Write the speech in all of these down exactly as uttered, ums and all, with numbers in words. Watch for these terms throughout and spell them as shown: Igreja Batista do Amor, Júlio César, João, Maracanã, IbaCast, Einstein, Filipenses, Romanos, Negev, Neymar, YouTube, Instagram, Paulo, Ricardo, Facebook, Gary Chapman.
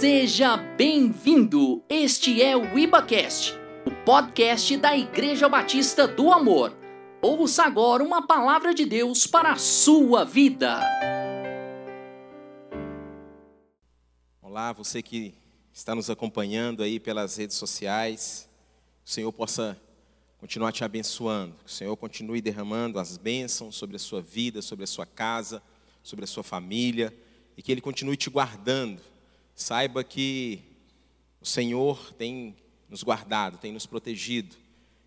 Seja bem-vindo! Este é o IbaCast, o podcast da Igreja Batista do Amor. Ouça agora uma palavra de Deus para a sua vida. Olá, você que está nos acompanhando aí pelas redes sociais. Que o Senhor possa continuar te abençoando. Que o Senhor continue derramando as bênçãos sobre a sua vida, sobre a sua casa, sobre a sua família. E que Ele continue te guardando. Saiba que o Senhor tem nos guardado, tem nos protegido.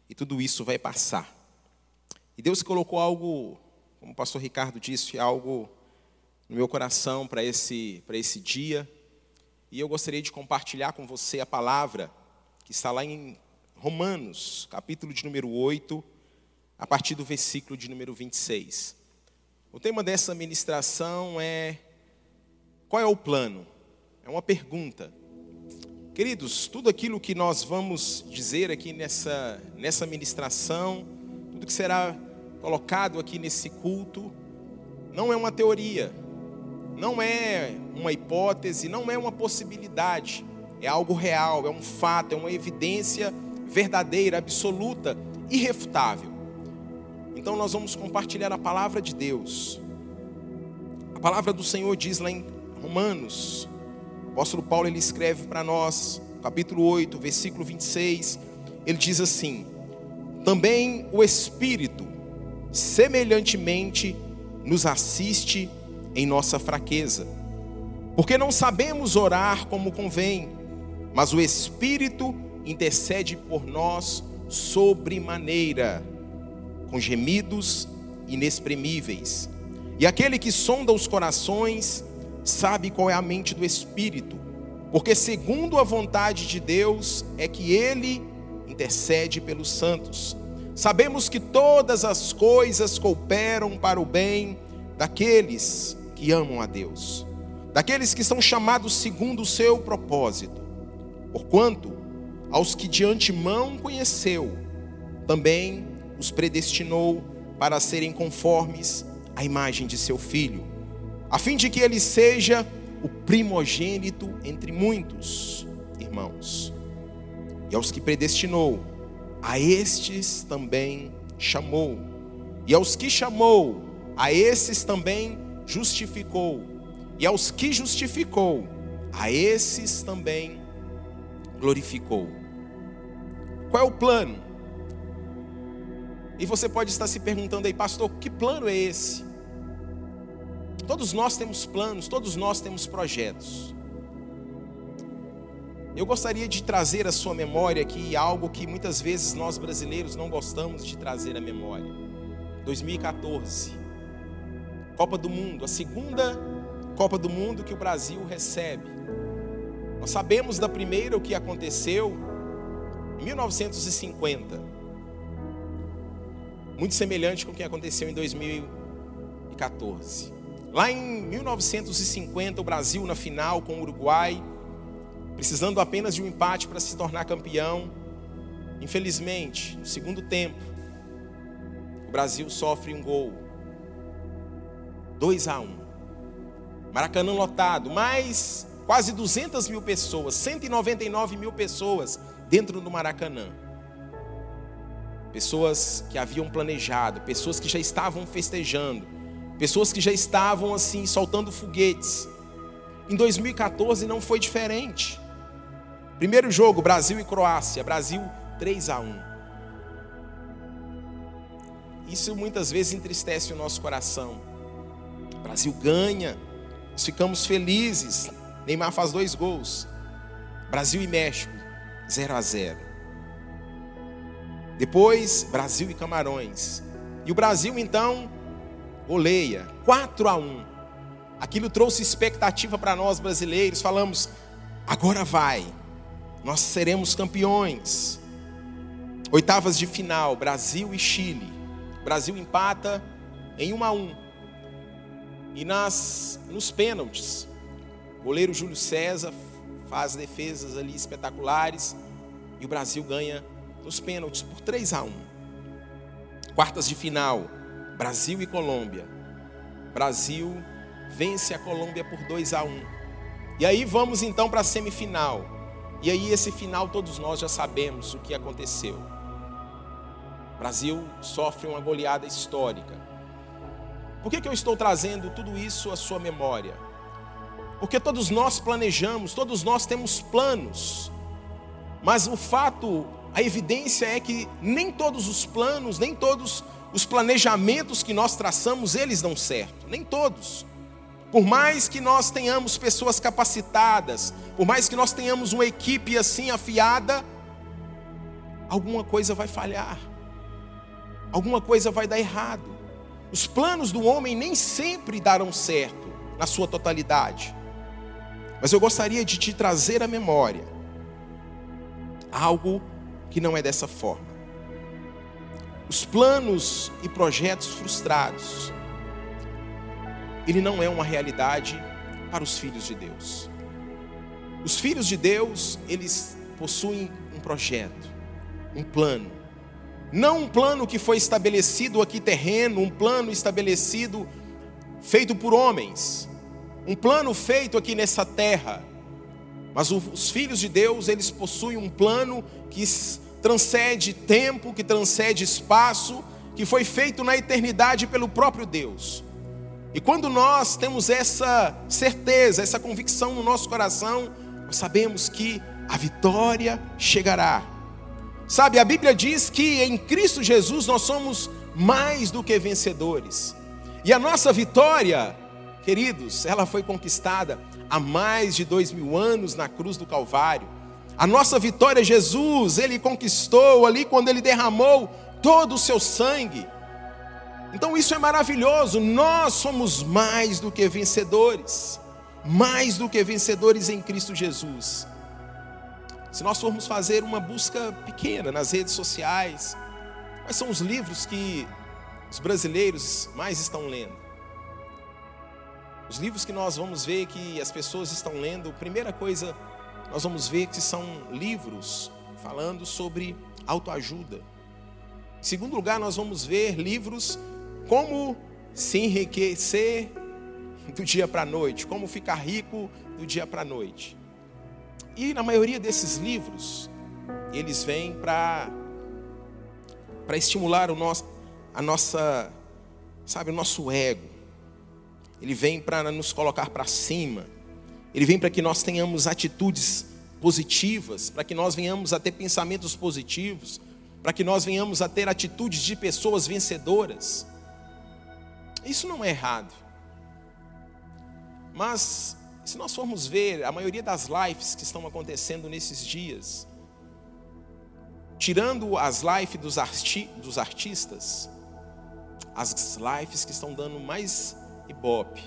E tudo isso vai passar. E Deus colocou algo, como o pastor Ricardo disse, algo no meu coração para esse, para esse dia. E eu gostaria de compartilhar com você a palavra que está lá em Romanos, capítulo de número oito, a partir do versículo de número vinte e seis. O tema dessa ministração é: qual é o plano? É uma pergunta. Queridos, tudo aquilo que nós vamos dizer aqui nessa, nessa ministração, tudo que será colocado aqui nesse culto, não é uma teoria, não é uma hipótese, não é uma possibilidade. É algo real, é um fato, é uma evidência verdadeira, absoluta, irrefutável. Então nós vamos compartilhar a palavra de Deus. A palavra do Senhor diz lá em Romanos, o apóstolo Paulo ele escreve para nós, capítulo oito, versículo vinte e seis, ele diz assim: também o Espírito, semelhantemente, nos assiste em nossa fraqueza, porque não sabemos orar como convém, mas o Espírito intercede por nós sobremaneira, com gemidos inexprimíveis. E aquele que sonda os corações sabe qual é a mente do Espírito, porque segundo a vontade de Deus é que Ele intercede pelos santos. Sabemos que todas as coisas cooperam para o bem daqueles que amam a Deus, daqueles que são chamados segundo o seu propósito. Porquanto, aos que de antemão conheceu, também os predestinou para serem conformes à imagem de seu Filho, a fim de que ele seja o primogênito entre muitos irmãos. E aos que predestinou, a estes também chamou. E aos que chamou, a esses também justificou. E aos que justificou, a esses também glorificou. Qual é o plano? E você pode estar se perguntando aí: pastor, que plano é esse? Todos nós temos planos, todos nós temos projetos. Eu gostaria de trazer à sua memória aqui algo que muitas vezes nós brasileiros não gostamos de trazer à memória. dois mil e quatorze, Copa do Mundo, a segunda Copa do Mundo que o Brasil recebe. Nós sabemos da primeira o que aconteceu em mil novecentos e cinquenta. Muito semelhante com o que aconteceu em dois mil e quatorze. Lá em mil novecentos e cinquenta, o Brasil na final com o Uruguai, precisando apenas de um empate para se tornar campeão. Infelizmente, no segundo tempo, o Brasil sofre um gol. dois a um. Maracanã lotado, mais quase duzentas mil pessoas, cento e noventa e nove mil pessoas dentro do Maracanã. Pessoas que haviam planejado, pessoas que já estavam festejando. Pessoas que já estavam assim, soltando foguetes. Em dois mil e quatorze não foi diferente. Primeiro jogo, Brasil e Croácia. Brasil três a um. Isso muitas vezes entristece o nosso coração. O Brasil ganha, nós ficamos felizes. Neymar faz dois gols. Brasil e México, zero a zero. Depois, Brasil e Camarões. E o Brasil então goleia, quatro a um. Aquilo trouxe expectativa para nós brasileiros. Falamos: agora vai, nós seremos campeões. Oitavas de final, Brasil e Chile. O Brasil empata em um a um. E nas, nos pênaltis, o goleiro Júlio César faz defesas ali espetaculares. E o Brasil ganha nos pênaltis por três a um. Quartas de final, Brasil e Colômbia. Brasil vence a Colômbia por dois a um. E aí vamos então para a semifinal. E aí esse final todos nós já sabemos o que aconteceu. O Brasil sofre uma goleada histórica. Por que que eu estou trazendo tudo isso à sua memória? Porque todos nós planejamos, todos nós temos planos. Mas o fato, a evidência é que nem todos os planos, nem todos os planejamentos que nós traçamos, eles dão certo. Nem todos. Por mais que nós tenhamos pessoas capacitadas, por mais que nós tenhamos uma equipe assim afiada, alguma coisa vai falhar. Alguma coisa vai dar errado. Os planos do homem nem sempre darão certo na sua totalidade. Mas eu gostaria de te trazer à memória algo que não é dessa forma. Os planos e projetos frustrados, ele não é uma realidade para os filhos de Deus. Os filhos de Deus, eles possuem um projeto, um plano. Não um plano que foi estabelecido aqui terreno, um plano estabelecido, feito por homens. Um plano feito aqui nessa terra. Mas os filhos de Deus, eles possuem um plano que transcende tempo, que transcende espaço, que foi feito na eternidade pelo próprio Deus. E quando nós temos essa certeza, essa convicção no nosso coração, nós sabemos que a vitória chegará. Sabe, a Bíblia diz que em Cristo Jesus nós somos mais do que vencedores. E a nossa vitória, queridos, ela foi conquistada há mais de dois mil anos na cruz do Calvário. A nossa vitória, Jesus, ele conquistou ali quando ele derramou todo o seu sangue. Então isso é maravilhoso, nós somos mais do que vencedores. Mais do que vencedores em Cristo Jesus. Se nós formos fazer uma busca pequena nas redes sociais, quais são os livros que os brasileiros mais estão lendo? Os livros que nós vamos ver que as pessoas estão lendo, a primeira coisa nós vamos ver que são livros falando sobre autoajuda. Em segundo lugar, nós vamos ver livros como se enriquecer do dia para a noite, como ficar rico do dia para a noite. E na maioria desses livros, eles vêm para para estimular o nosso, a nossa, sabe, o nosso ego. Ele vem para nos colocar para cima. Ele vem para que nós tenhamos atitudes positivas, para que nós venhamos a ter pensamentos positivos, para que nós venhamos a ter atitudes de pessoas vencedoras. Isso não é errado. Mas se nós formos ver a maioria das lives que estão acontecendo nesses dias, tirando as lives dos, arti- dos artistas, as lives que estão dando mais ibope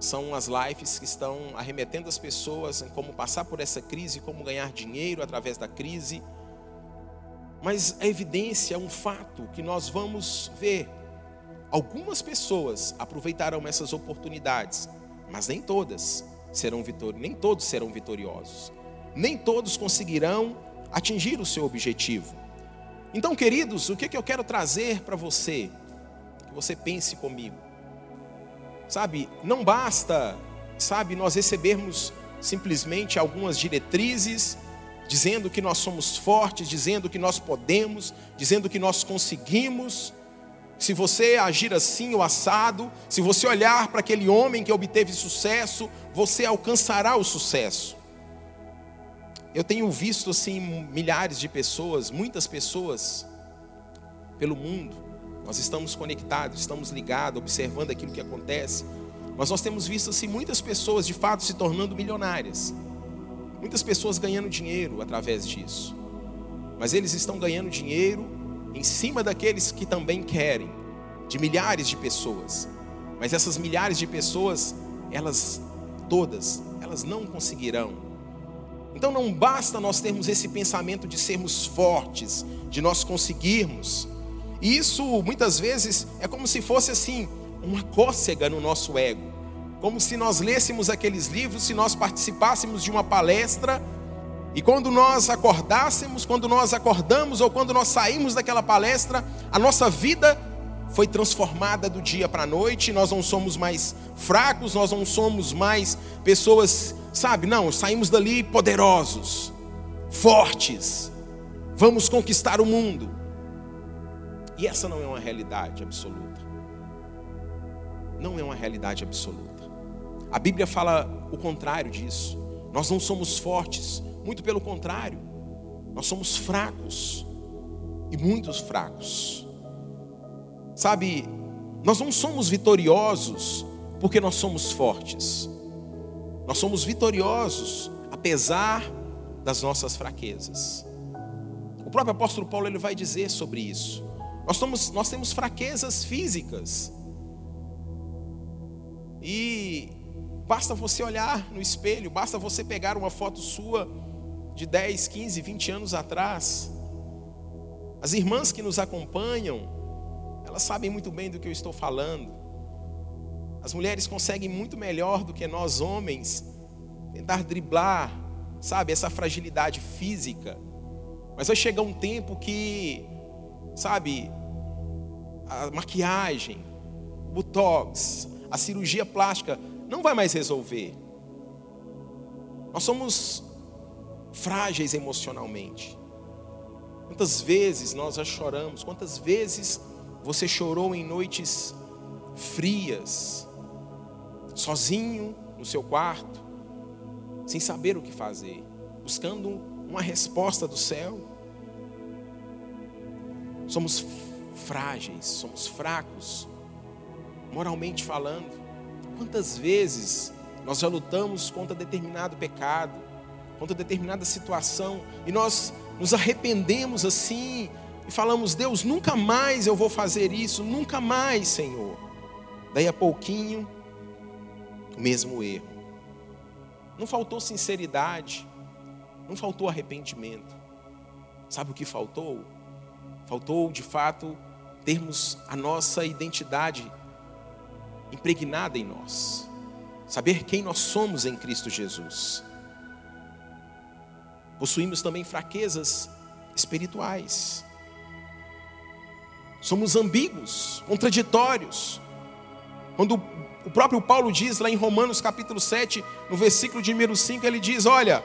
são as lives que estão arremetendo as pessoas em como passar por essa crise, como ganhar dinheiro através da crise. Mas a evidência é um fato que nós vamos ver. Algumas pessoas aproveitarão essas oportunidades, mas nem todas serão vitor... nem todos serão vitoriosos. Nem todos conseguirão atingir o seu objetivo. Então, queridos, o que é que eu quero trazer para você? Que você pense comigo. Sabe, não basta, sabe, nós recebermos simplesmente algumas diretrizes, dizendo que nós somos fortes, dizendo que nós podemos, dizendo que nós conseguimos. Se você agir assim ou assado, se você olhar para aquele homem que obteve sucesso, você alcançará o sucesso. Eu tenho visto assim milhares de pessoas, muitas pessoas pelo mundo. Nós estamos conectados, estamos ligados, observando aquilo que acontece. Mas nós temos visto assim muitas pessoas de fato se tornando milionárias. Muitas pessoas ganhando dinheiro através disso. Mas eles estão ganhando dinheiro em cima daqueles que também querem, de milhares de pessoas. Mas essas milhares de pessoas, elas todas, elas não conseguirão. Então não basta nós termos esse pensamento de sermos fortes, de nós conseguirmos. E isso muitas vezes é como se fosse assim, uma cócega no nosso ego. Como se nós lêssemos aqueles livros, se nós participássemos de uma palestra, e quando nós acordássemos, quando nós acordamos ou quando nós saímos daquela palestra, a nossa vida foi transformada do dia para a noite. Nós não somos mais fracos, nós não somos mais pessoas, sabe? Não, saímos dali poderosos, fortes. Vamos conquistar o mundo. E essa não é uma realidade absoluta. Não é uma realidade absoluta. A Bíblia fala o contrário disso. Nós não somos fortes, muito pelo contrário. Nós somos fracos, e muitos fracos. Sabe, nós não somos vitoriosos porque nós somos fortes. Nós somos vitoriosos apesar das nossas fraquezas. O próprio apóstolo Paulo, ele vai dizer sobre isso. Nós, somos, nós temos fraquezas físicas. E basta você olhar no espelho, basta você pegar uma foto sua de dez, quinze, vinte anos atrás. As irmãs que nos acompanham, elas sabem muito bem do que eu estou falando. As mulheres conseguem muito melhor do que nós homens tentar driblar, sabe, essa fragilidade física. Mas vai chegar um tempo que, sabe, a maquiagem, o botox, a cirurgia plástica não vai mais resolver. Nós somos frágeis emocionalmente. Quantas vezes nós já choramos? Quantas vezes você chorou em noites frias, sozinho no seu quarto, sem saber o que fazer, buscando uma resposta do céu? Somos frágeis, somos fracos, moralmente falando. Quantas vezes nós já lutamos contra determinado pecado, contra determinada situação, e nós nos arrependemos assim e falamos: Deus, nunca mais eu vou fazer isso, nunca mais, Senhor. Daí a pouquinho, o mesmo erro. Não faltou sinceridade, não faltou arrependimento. Sabe o que faltou? Faltou, de fato, termos a nossa identidade impregnada em nós, saber quem nós somos em Cristo Jesus. Possuímos também fraquezas espirituais. Somos ambíguos, contraditórios. Quando o próprio Paulo diz lá em Romanos capítulo sete, no versículo de número cinco, ele diz: olha,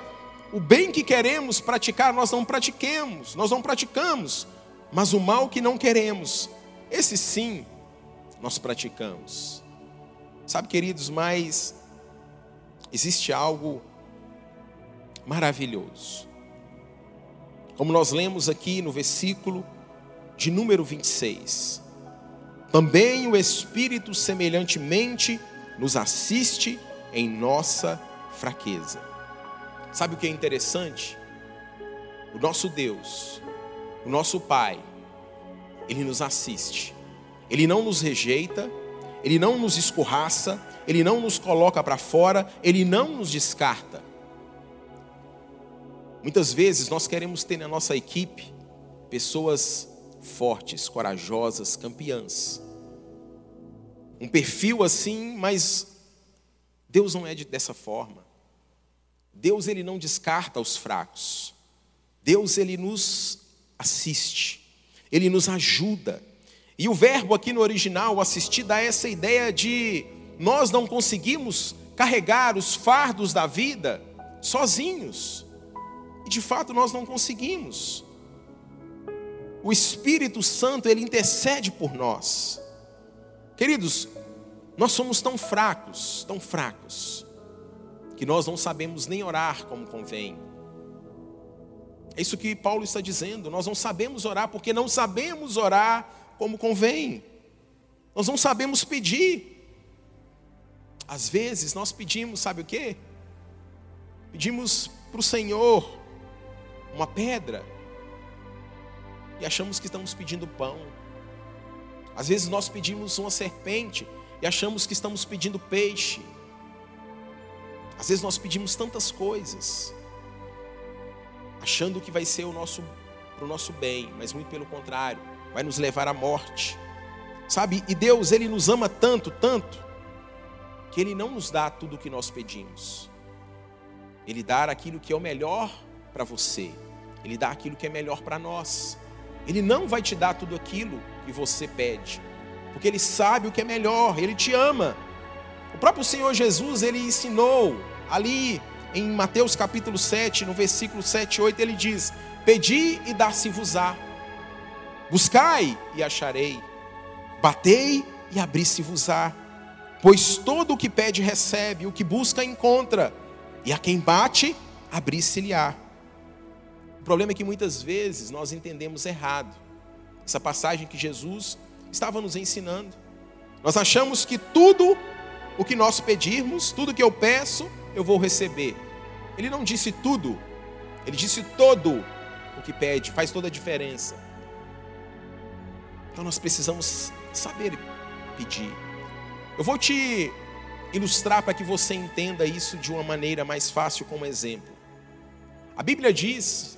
o bem que queremos praticar, nós não pratiquemos, nós não praticamos, mas o mal que não queremos, esse sim, nós praticamos. Sabe, queridos, mas existe algo maravilhoso. Como nós lemos aqui no versículo de número vinte e seis. Também o Espírito semelhantemente nos assiste em nossa fraqueza. Sabe o que é interessante? O nosso Deus, o nosso Pai, Ele nos assiste. Ele não nos rejeita, Ele não nos escorraça, Ele não nos coloca para fora, Ele não nos descarta. Muitas vezes nós queremos ter na nossa equipe pessoas fortes, corajosas, campeãs. Um perfil assim, mas Deus não é dessa forma. Deus, Ele não descarta os fracos. Deus, Ele nos assiste. Ele nos ajuda. E o verbo aqui no original, assistir, dá essa ideia de nós não conseguimos carregar os fardos da vida sozinhos. E de fato nós não conseguimos. O Espírito Santo, Ele intercede por nós. Queridos, nós somos tão fracos, tão fracos, que nós não sabemos nem orar como convém. É isso que Paulo está dizendo. Nós não sabemos orar porque não sabemos orar como convém. Nós não sabemos pedir. Às vezes nós pedimos, sabe o quê? Pedimos para o Senhor uma pedra e achamos que estamos pedindo pão. Às vezes nós pedimos uma serpente e achamos que estamos pedindo peixe. Às vezes nós pedimos tantas coisas, achando que vai ser o nosso, pro nosso bem, mas muito pelo contrário, vai nos levar à morte, sabe? E Deus, Ele nos ama tanto, tanto, que Ele não nos dá tudo o que nós pedimos. Ele dá aquilo que é o melhor para você. Ele dá aquilo que é melhor para nós. Ele não vai te dar tudo aquilo que você pede, porque Ele sabe o que é melhor, Ele te ama. O próprio Senhor Jesus, Ele ensinou ali em Mateus capítulo sete, no versículo sete e oito, Ele diz: pedi e dar-se-vos-á, buscai e acharei, batei e abri-se-vos-á, pois todo o que pede recebe, o que busca encontra, e a quem bate, abrir-se-lhe-á. O problema é que muitas vezes nós entendemos errado essa passagem que Jesus estava nos ensinando. Nós achamos que tudo o que nós pedirmos, tudo que eu peço, eu vou receber. Ele não disse tudo, Ele disse todo o que pede, faz toda a diferença. Então nós precisamos saber pedir. Eu vou te ilustrar para que você entenda isso de uma maneira mais fácil com um exemplo. A Bíblia diz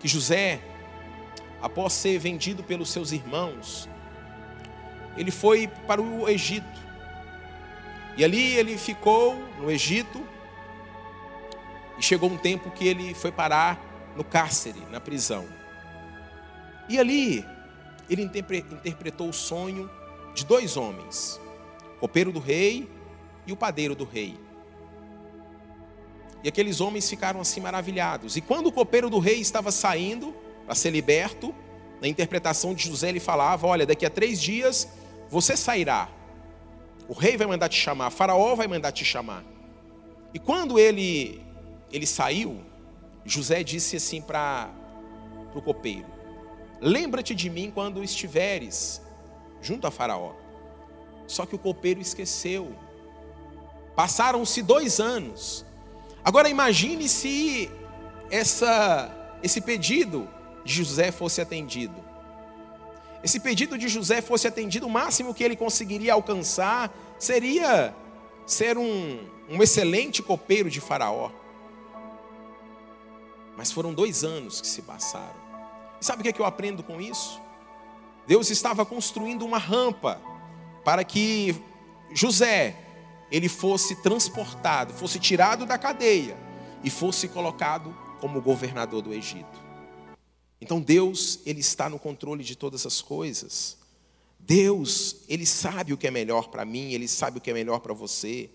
que José, após ser vendido pelos seus irmãos, ele foi para o Egito. E ali ele ficou no Egito e chegou um tempo que ele foi parar no cárcere, na prisão. E ali ele interpretou o sonho de dois homens, o copeiro do rei e o padeiro do rei. E aqueles homens ficaram assim maravilhados. E quando o copeiro do rei estava saindo para ser liberto, na interpretação de José ele falava: olha, daqui a três dias você sairá. O rei vai mandar te chamar, o faraó vai mandar te chamar. E quando ele, ele saiu, José disse assim para o copeiro: lembra-te de mim quando estiveres junto a faraó. Só que o copeiro esqueceu. Passaram-se dois anos. Agora imagine se essa, esse pedido de José fosse atendido. Esse pedido de José fosse atendido, o máximo que ele conseguiria alcançar seria ser um, um excelente copeiro de faraó. Mas foram dois anos que se passaram. E sabe o que é que eu aprendo com isso? Deus estava construindo uma rampa para que José, ele fosse transportado, fosse tirado da cadeia e fosse colocado como governador do Egito. Então Deus, Ele está no controle de todas as coisas. Deus, Ele sabe o que é melhor para mim, Ele sabe o que é melhor para você.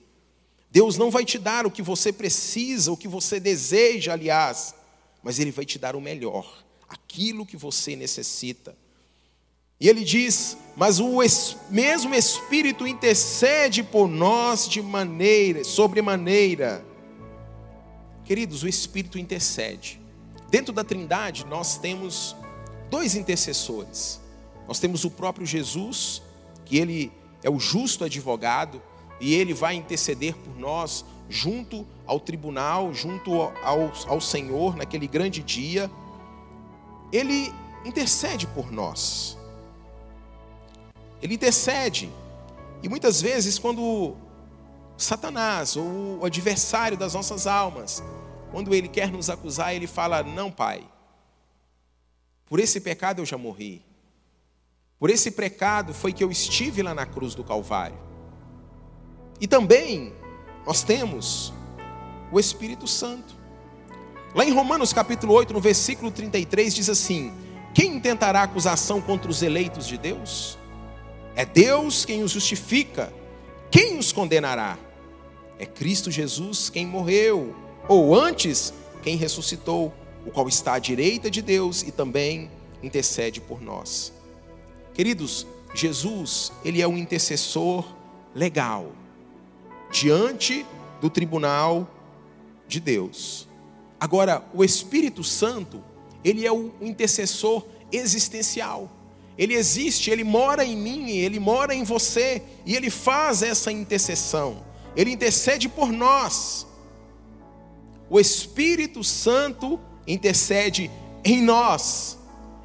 Deus não vai te dar o que você precisa, o que você deseja, aliás, mas Ele vai te dar o melhor, aquilo que você necessita. E Ele diz: mas o mesmo Espírito intercede por nós de maneira, sobremaneira. Queridos, o Espírito intercede. Dentro da Trindade, nós temos dois intercessores. Nós temos o próprio Jesus, que Ele é o justo advogado, e Ele vai interceder por nós junto ao tribunal, junto ao, ao Senhor, naquele grande dia. Ele intercede por nós. Ele intercede. E muitas vezes, quando Satanás, ou o adversário das nossas almas, quando ele quer nos acusar, ele fala: não, Pai, por esse pecado eu já morri. Por esse pecado foi que eu estive lá na cruz do Calvário. E também nós temos o Espírito Santo. Lá em Romanos capítulo oito, no versículo trinta e três, diz assim: quem intentará acusação contra os eleitos de Deus? É Deus quem os justifica. Quem os condenará? É Cristo Jesus quem morreu, ou antes, quem ressuscitou, o qual está à direita de Deus e também intercede por nós. Queridos, Jesus, Ele é um intercessor legal, diante do tribunal de Deus. Agora, o Espírito Santo, Ele é um intercessor existencial. Ele existe, Ele mora em mim, Ele mora em você, e Ele faz essa intercessão. Ele intercede por nós. O Espírito Santo intercede em nós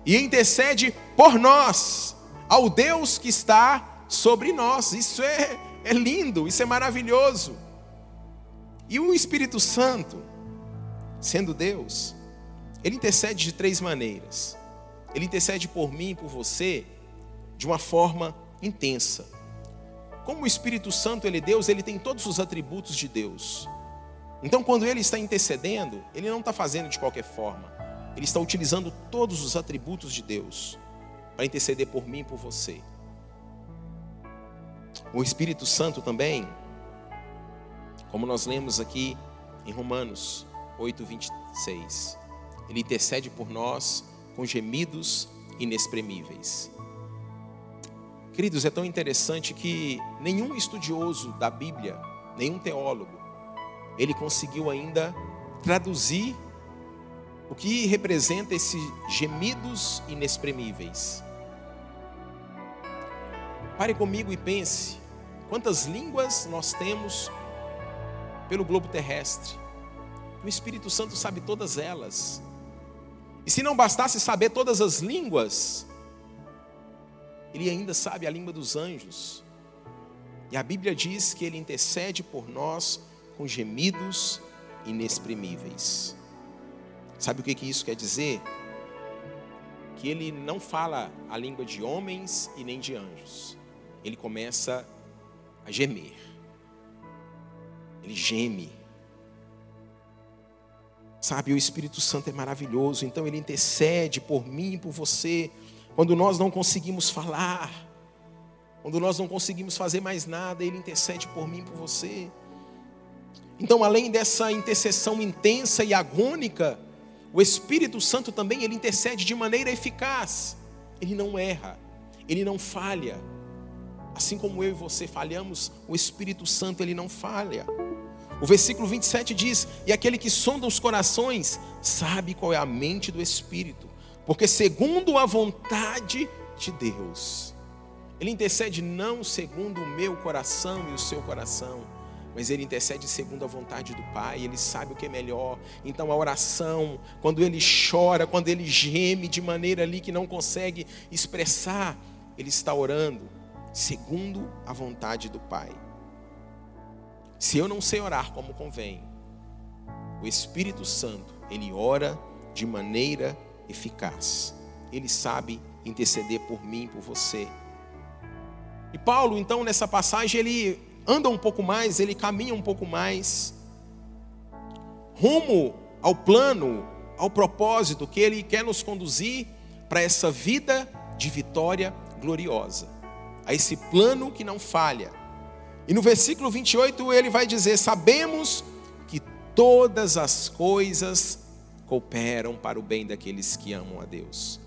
e intercede por nós, ao Deus que está sobre nós. Isso é, é lindo, isso é maravilhoso. E o Espírito Santo, sendo Deus, Ele intercede de três maneiras. Ele intercede por mim e por você de uma forma intensa. Como o Espírito Santo, Ele é Deus, Ele tem todos os atributos de Deus. Então, quando Ele está intercedendo, Ele não está fazendo de qualquer forma. Ele está utilizando todos os atributos de Deus para interceder por mim e por você. O Espírito Santo também, como nós lemos aqui em Romanos oito, vinte e seis, ele intercede por nós com gemidos inexprimíveis. Queridos, é tão interessante que nenhum estudioso da Bíblia, nenhum teólogo, ele conseguiu ainda traduzir o que representa esses gemidos inexprimíveis. Pare comigo e pense, quantas línguas nós temos pelo globo terrestre? O Espírito Santo sabe todas elas. E se não bastasse saber todas as línguas, ele ainda sabe a língua dos anjos. E a Bíblia diz que ele intercede por nós com gemidos inexprimíveis. Sabe o que isso quer dizer? Que ele não fala a língua de homens e nem de anjos. Ele começa a gemer. Ele geme. Sabe, o Espírito Santo é maravilhoso. Então ele intercede por mim e por você. Quando nós não conseguimos falar, quando nós não conseguimos fazer mais nada, ele intercede por mim e por você. Então, além dessa intercessão intensa e agônica, o Espírito Santo também, ele intercede de maneira eficaz. Ele não erra, ele não falha. Assim como eu e você falhamos, o Espírito Santo, ele não falha. O versículo vinte e sete diz: e aquele que sonda os corações sabe qual é a mente do Espírito, porque segundo a vontade de Deus. Ele intercede não segundo o meu coração e o seu coração, mas ele intercede segundo a vontade do Pai. Ele sabe o que é melhor. Então a oração, quando ele chora, quando ele geme de maneira ali que não consegue expressar, ele está orando segundo a vontade do Pai. Se eu não sei orar como convém, o Espírito Santo, ele ora de maneira eficaz. Ele sabe interceder por mim, por você. E Paulo, então, nessa passagem, ele anda um pouco mais, ele caminha um pouco mais rumo ao plano, ao propósito que ele quer nos conduzir para essa vida de vitória gloriosa, a esse plano que não falha. E no versículo vinte e oito ele vai dizer: sabemos que todas as coisas cooperam para o bem daqueles que amam a Deus.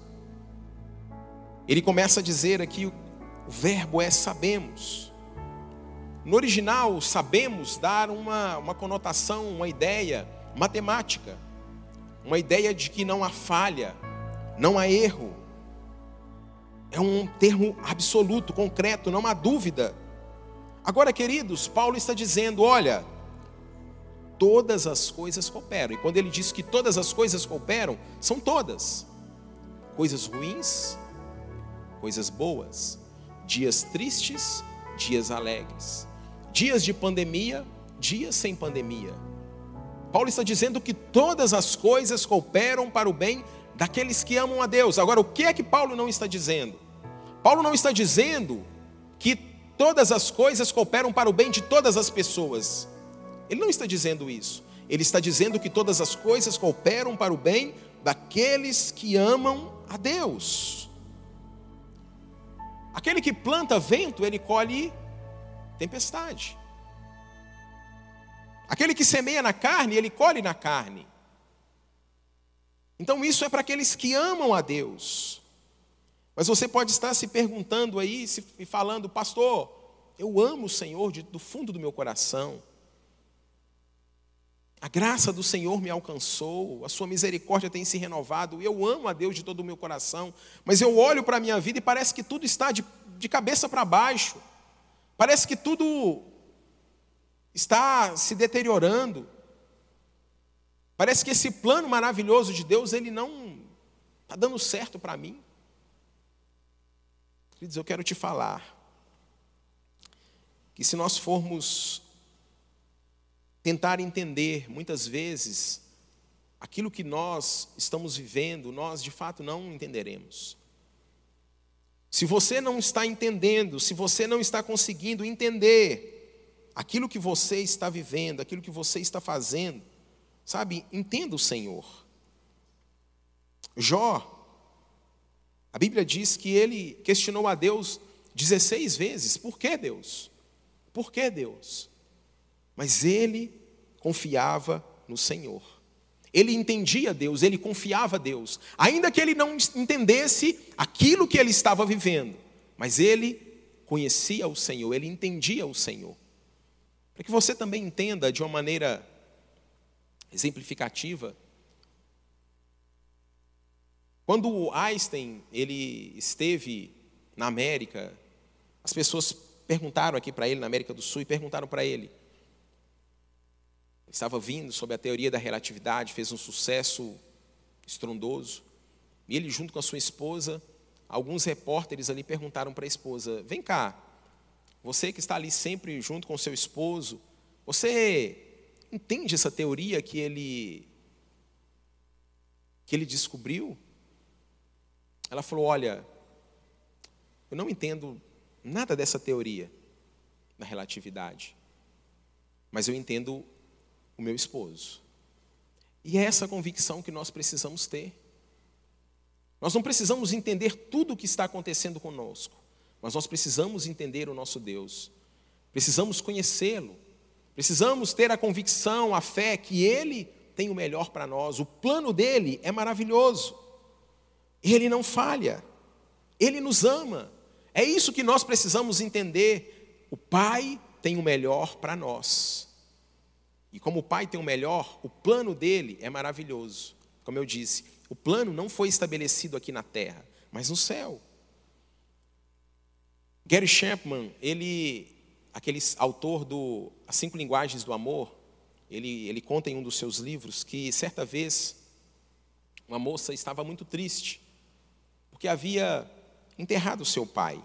Ele começa a dizer aqui, o verbo é sabemos. No original, sabemos dar uma, uma conotação, uma ideia matemática, uma ideia de que não há falha, não há erro. É um termo absoluto, concreto, não há dúvida. Agora, queridos, Paulo está dizendo: olha, todas as coisas cooperam. E quando ele diz que todas as coisas cooperam, são todas. Coisas ruins, coisas boas, dias tristes, dias alegres, dias de pandemia, dias sem pandemia. Paulo está dizendo que todas as coisas cooperam para o bem daqueles que amam a Deus. Agora, o que é que Paulo não está dizendo? Paulo não está dizendo que todas as coisas cooperam para o bem de todas as pessoas. Ele não está dizendo isso. Ele está dizendo que todas as coisas cooperam para o bem daqueles que amam a Deus. Aquele que planta vento, ele colhe tempestade. Aquele que semeia na carne, ele colhe na carne. Então isso é para aqueles que amam a Deus. Mas você pode estar se perguntando aí, e falando: pastor, eu amo o Senhor de, do fundo do meu coração. A graça do Senhor me alcançou, a sua misericórdia tem se renovado, eu amo a Deus de todo o meu coração, mas eu olho para a minha vida e parece que tudo está de, de cabeça para baixo, parece que tudo está se deteriorando, parece que esse plano maravilhoso de Deus, ele não está dando certo para mim. Queridos, eu quero te falar que se nós formos tentar entender, muitas vezes, aquilo que nós estamos vivendo, nós de fato não entenderemos. Se você não está entendendo, se você não está conseguindo entender aquilo que você está vivendo, aquilo que você está fazendo, sabe, entenda o Senhor. Jó, a Bíblia diz que ele questionou a Deus dezesseis vezes. Por que, Deus? Por que Deus? Mas ele confiava no Senhor. Ele entendia Deus, ele confiava a Deus. Ainda que ele não entendesse aquilo que ele estava vivendo, mas ele conhecia o Senhor, ele entendia o Senhor. Para que você também entenda de uma maneira exemplificativa, quando o Einstein ele esteve na América, as pessoas perguntaram aqui para ele, na América do Sul, e perguntaram para ele. Ele estava vindo sobre a teoria da relatividade, fez um sucesso estrondoso. E ele, junto com a sua esposa, alguns repórteres ali perguntaram para a esposa: vem cá, você que está ali sempre junto com o seu esposo, você entende essa teoria que ele, que ele descobriu? Ela falou: olha, eu não entendo nada dessa teoria da relatividade, mas eu entendo o meu esposo. E é essa convicção que nós precisamos ter. Nós não precisamos entender tudo o que está acontecendo conosco, mas nós precisamos entender o nosso Deus. Precisamos conhecê-lo. Precisamos ter a convicção, a fé que ele tem o melhor para nós. O plano dele é maravilhoso. Ele não falha. Ele nos ama. É isso que nós precisamos entender. O Pai tem o melhor para nós. E como o Pai tem o melhor, o plano dele é maravilhoso. Como eu disse, o plano não foi estabelecido aqui na terra, mas no céu. Gary Chapman, ele, aquele autor do As Cinco Linguagens do Amor, ele, ele conta em um dos seus livros que, certa vez, uma moça estava muito triste, porque havia enterrado seu pai.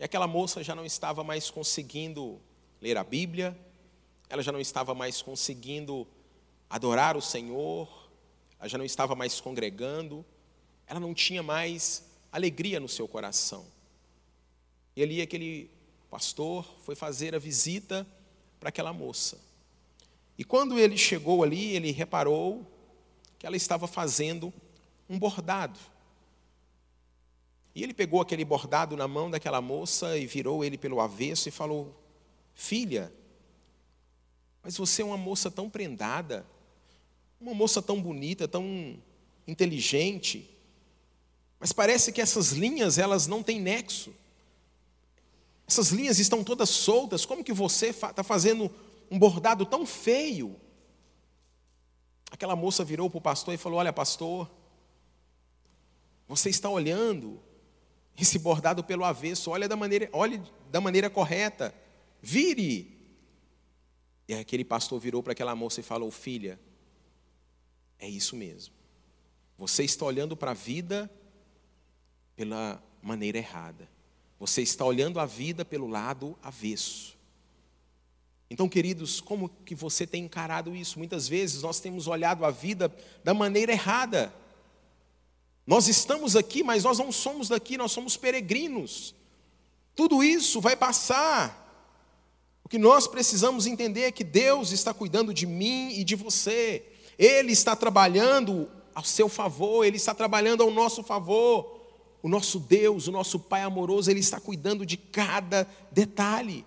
E aquela moça já não estava mais conseguindo ler a Bíblia, ela já não estava mais conseguindo adorar o Senhor, ela já não estava mais congregando, ela não tinha mais alegria no seu coração. E ali aquele pastor foi fazer a visita para aquela moça. E quando ele chegou ali, ele reparou que ela estava fazendo um bordado. E ele pegou aquele bordado na mão daquela moça e virou ele pelo avesso e falou: filha, mas você é uma moça tão prendada, uma moça tão bonita, tão inteligente, mas parece que essas linhas, elas não têm nexo. Essas linhas estão todas soltas, como que você está fazendo um bordado tão feio? Aquela moça virou para o pastor e falou: olha, pastor, você está olhando esse bordado pelo avesso, olha da maneira, olhe da maneira correta, vire. E aquele pastor virou para aquela moça e falou: filha, é isso mesmo. Você está olhando para a vida pela maneira errada. Você está olhando a vida pelo lado avesso. Então, queridos, como que você tem encarado isso? Muitas vezes nós temos olhado a vida da maneira errada. Nós estamos aqui, mas nós não somos daqui, nós somos peregrinos. Tudo isso vai passar. O que nós precisamos entender é que Deus está cuidando de mim e de você. Ele está trabalhando ao seu favor, Ele está trabalhando ao nosso favor. O nosso Deus, o nosso Pai amoroso, Ele está cuidando de cada detalhe.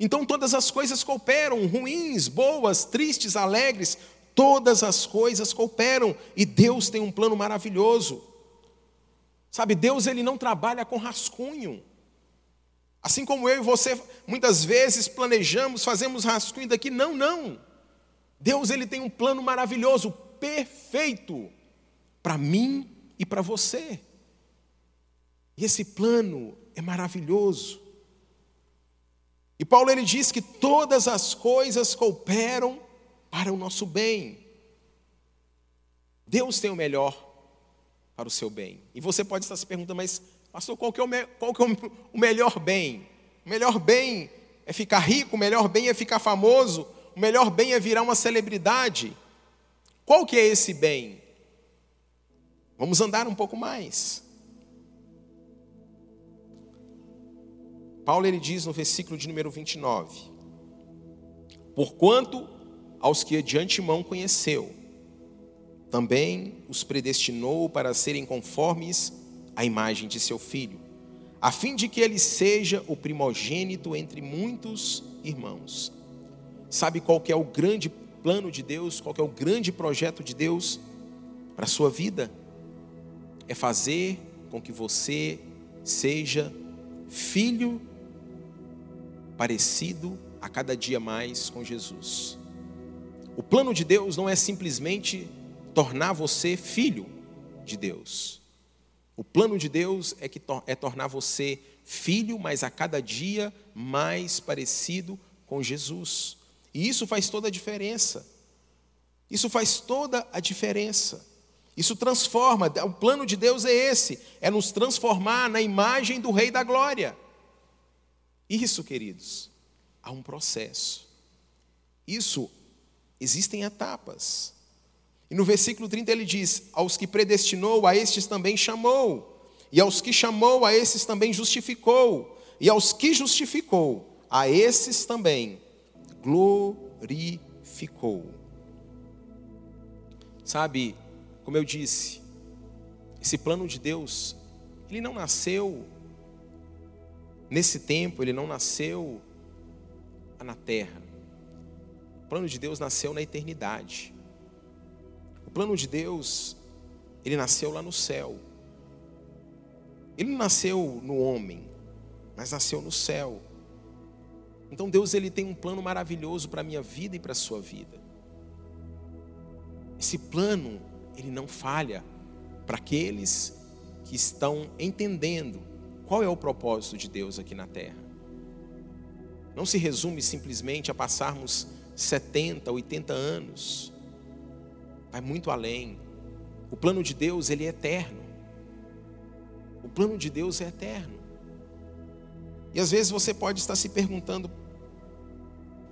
Então todas as coisas cooperam, ruins, boas, tristes, alegres, todas as coisas cooperam e Deus tem um plano maravilhoso. Sabe, Deus ele não trabalha com rascunho. Assim como eu e você muitas vezes planejamos, fazemos rascunho daqui, não, não. Deus ele tem um plano maravilhoso, perfeito, para mim e para você. E esse plano é maravilhoso. E Paulo ele diz que todas as coisas cooperam para o nosso bem. Deus tem o melhor para o seu bem. E você pode estar se perguntando: mas pastor, qual que é o, me- qual que é o melhor bem? O melhor bem é ficar rico, o melhor bem é ficar famoso, o melhor bem é virar uma celebridade. Qual que é esse bem? Vamos andar um pouco mais. Paulo ele diz no versículo de número vinte e nove: porquanto aos que de antemão conheceu, também os predestinou para serem conformes à imagem de seu filho, a fim de que ele seja o primogênito entre muitos irmãos. Sabe qual que é o grande plano de Deus? Qual que é o grande projeto de Deus para a sua vida? É fazer com que você seja filho parecido a cada dia mais com Jesus. O plano de Deus não é simplesmente tornar você filho de Deus. O plano de Deus é, que tor- é tornar você filho, mas a cada dia mais parecido com Jesus. E isso faz toda a diferença. Isso faz toda a diferença. Isso transforma. O plano de Deus é esse. É nos transformar na imagem do Rei da Glória. Isso, queridos, há um processo. Isso, existem etapas. E no versículo trinta ele diz: aos que predestinou, a estes também chamou. E aos que chamou, a estes também justificou. E aos que justificou, a estes também glorificou. Sabe, como eu disse, esse plano de Deus, ele não nasceu nesse tempo, ele não nasceu na terra. O plano de Deus nasceu na eternidade. O plano de Deus, ele nasceu lá no céu. Ele não nasceu no homem, mas nasceu no céu. Então Deus, ele tem um plano maravilhoso para a minha vida e para a sua vida. Esse plano, ele não falha para aqueles que estão entendendo qual é o propósito de Deus aqui na terra. Não se resume simplesmente a passarmos setenta, oitenta anos. Vai muito além. O plano de Deus, ele é eterno. O plano de Deus é eterno. E às vezes você pode estar se perguntando: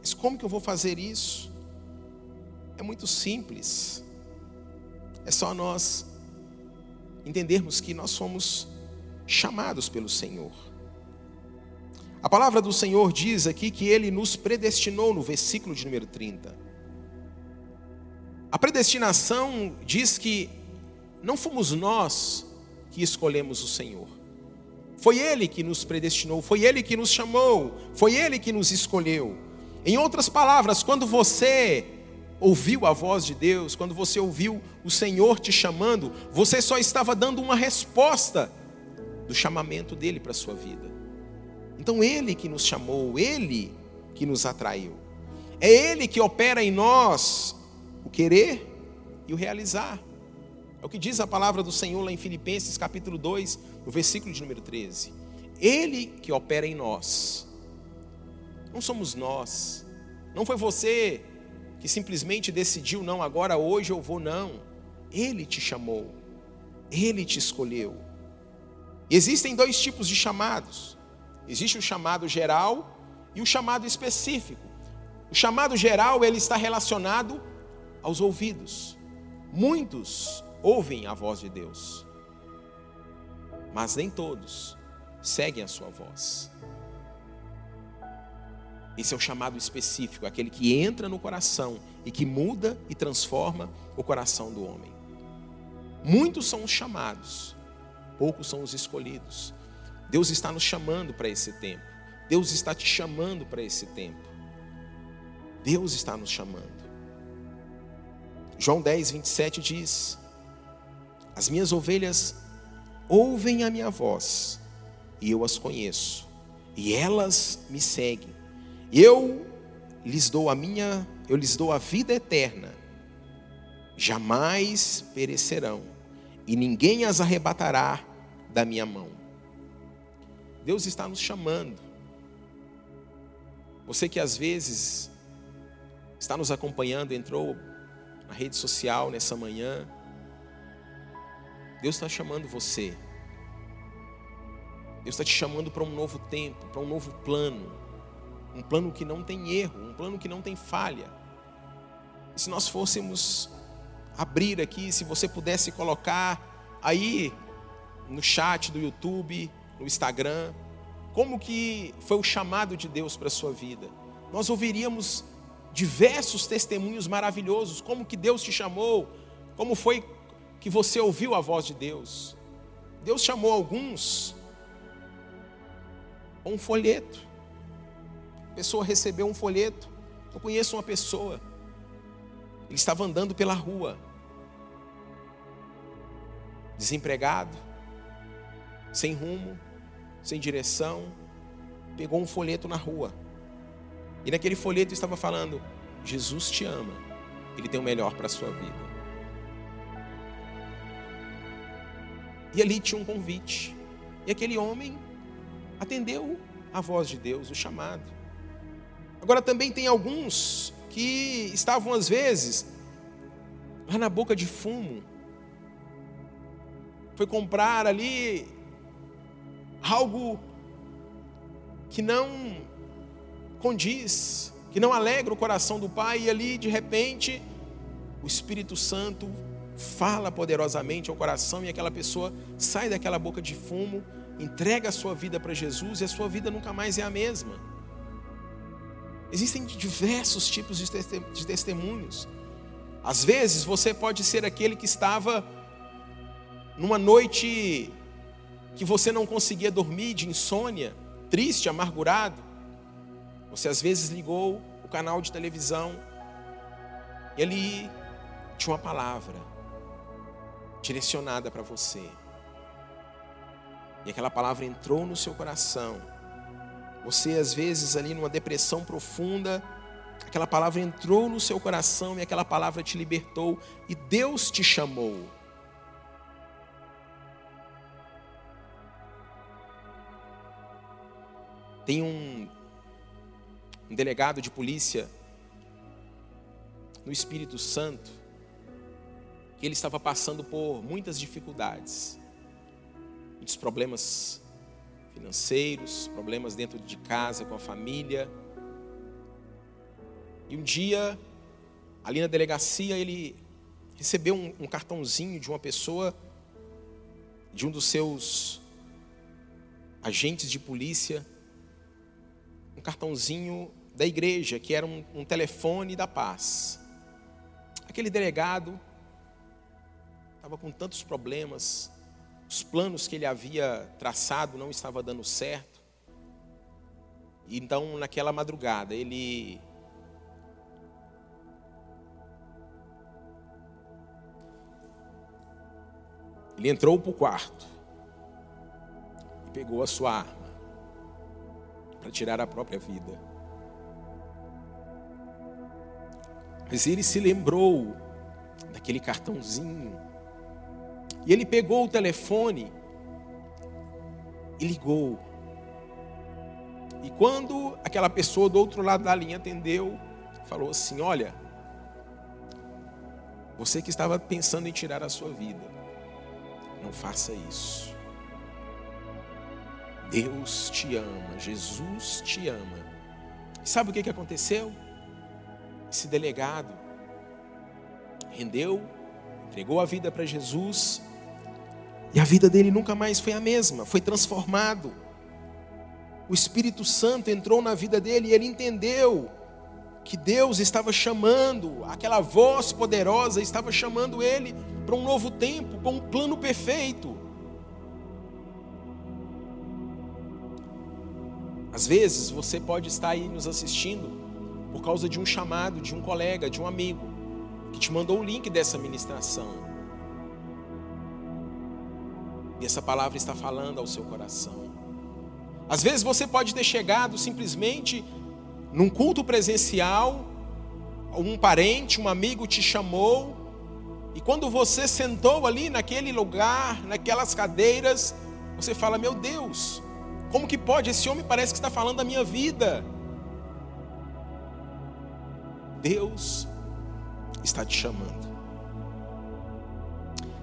mas como que eu vou fazer isso? É muito simples. É só nós entendermos que nós somos chamados pelo Senhor. A palavra do Senhor diz aqui que ele nos predestinou, no versículo de número trinta. A predestinação diz que não fomos nós que escolhemos o Senhor. Foi ele que nos predestinou, foi ele que nos chamou, foi ele que nos escolheu. Em outras palavras, quando você ouviu a voz de Deus, quando você ouviu o Senhor te chamando, você só estava dando uma resposta do chamamento dele para a sua vida. Então ele que nos chamou, ele que nos atraiu. É ele que opera em nós o querer e o realizar. É o que diz a palavra do Senhor lá em Filipenses capítulo dois, no versículo de número treze. Ele que opera em nós. Não somos nós. Não foi você que simplesmente decidiu: não, agora hoje eu vou, não. Ele te chamou. Ele te escolheu. E existem dois tipos de chamados. Existe o chamado geral e o chamado específico. O chamado geral, ele está relacionado aos ouvidos. Muitos ouvem a voz de Deus, mas nem todos seguem a sua voz. Esse é o chamado específico, aquele que entra no coração e que muda e transforma o coração do homem. Muitos são os chamados, poucos são os escolhidos. Deus está nos chamando para esse tempo. Deus está te chamando para esse tempo. Deus está nos chamando. João dez, vinte e sete diz: as minhas ovelhas ouvem a minha voz, e eu as conheço, e elas me seguem. Eu lhes dou a minha, eu lhes dou a vida eterna. Jamais perecerão, e ninguém as arrebatará da minha mão. Deus está nos chamando. Você que às vezes está nos acompanhando, entrou na rede social nessa manhã, Deus está chamando você. Deus está te chamando para um novo tempo, para um novo plano. Um plano que não tem erro, um plano que não tem falha. E se nós fôssemos abrir aqui, se você pudesse colocar aí no chat do YouTube, no Instagram, como que foi o chamado de Deus para a sua vida. Nós ouviríamos diversos testemunhos maravilhosos, como que Deus te chamou, como foi que você ouviu a voz de Deus. Deus chamou alguns, ou um folheto. A pessoa recebeu um folheto. Eu conheço uma pessoa, ele estava andando pela rua, desempregado, sem rumo, sem direção, pegou um folheto na rua, e naquele folheto estava falando: Jesus te ama, Ele tem o melhor para a sua vida. E ali tinha um convite, e aquele homem atendeu a voz de Deus, o chamado. Agora também tem alguns que estavam às vezes lá na boca de fumo, foi comprar ali algo que não condiz, que não alegra o coração do Pai, e ali de repente o Espírito Santo fala poderosamente ao coração, e aquela pessoa sai daquela boca de fumo, entrega a sua vida para Jesus, e a sua vida nunca mais é a mesma. Existem diversos tipos de testemunhos. Às vezes você pode ser aquele que estava numa noite que você não conseguia dormir, de insônia, triste, amargurado. Você às vezes ligou o canal de televisão e ali tinha uma palavra direcionada para você. E aquela palavra entrou no seu coração. Você às vezes ali numa depressão profunda, aquela palavra entrou no seu coração e aquela palavra te libertou e Deus te chamou. Tem um, um delegado de polícia no Espírito Santo, que ele estava passando por muitas dificuldades, muitos problemas financeiros, problemas dentro de casa, com a família. E um dia, ali na delegacia, ele recebeu um, um cartãozinho de uma pessoa, de um dos seus agentes de polícia, um cartãozinho da igreja, que era um, um telefone da paz. Aquele delegado estava com tantos problemas, os planos que ele havia traçado não estavam dando certo. Então, naquela madrugada, ele ele entrou para o quarto e pegou a sua arma para tirar a própria vida. Mas ele se lembrou daquele cartãozinho. E ele pegou o telefone e ligou. E quando aquela pessoa do outro lado da linha atendeu, falou assim: olha, você que estava pensando em tirar a sua vida, não faça isso. Deus te ama, Jesus te ama. E sabe o que aconteceu? Esse delegado rendeu, entregou a vida para Jesus, e a vida dele nunca mais foi a mesma, foi transformado. O Espírito Santo entrou na vida dele e ele entendeu que Deus estava chamando, aquela voz poderosa estava chamando ele para um novo tempo, para um plano perfeito. Às vezes você pode estar aí nos assistindo por causa de um chamado, de um colega, de um amigo, que te mandou o link dessa ministração. E essa palavra está falando ao seu coração. Às vezes você pode ter chegado simplesmente num culto presencial, um parente, um amigo te chamou, e quando você sentou ali naquele lugar, naquelas cadeiras, você fala: meu Deus, como que pode? Esse homem parece que está falando da minha vida. Deus está te chamando.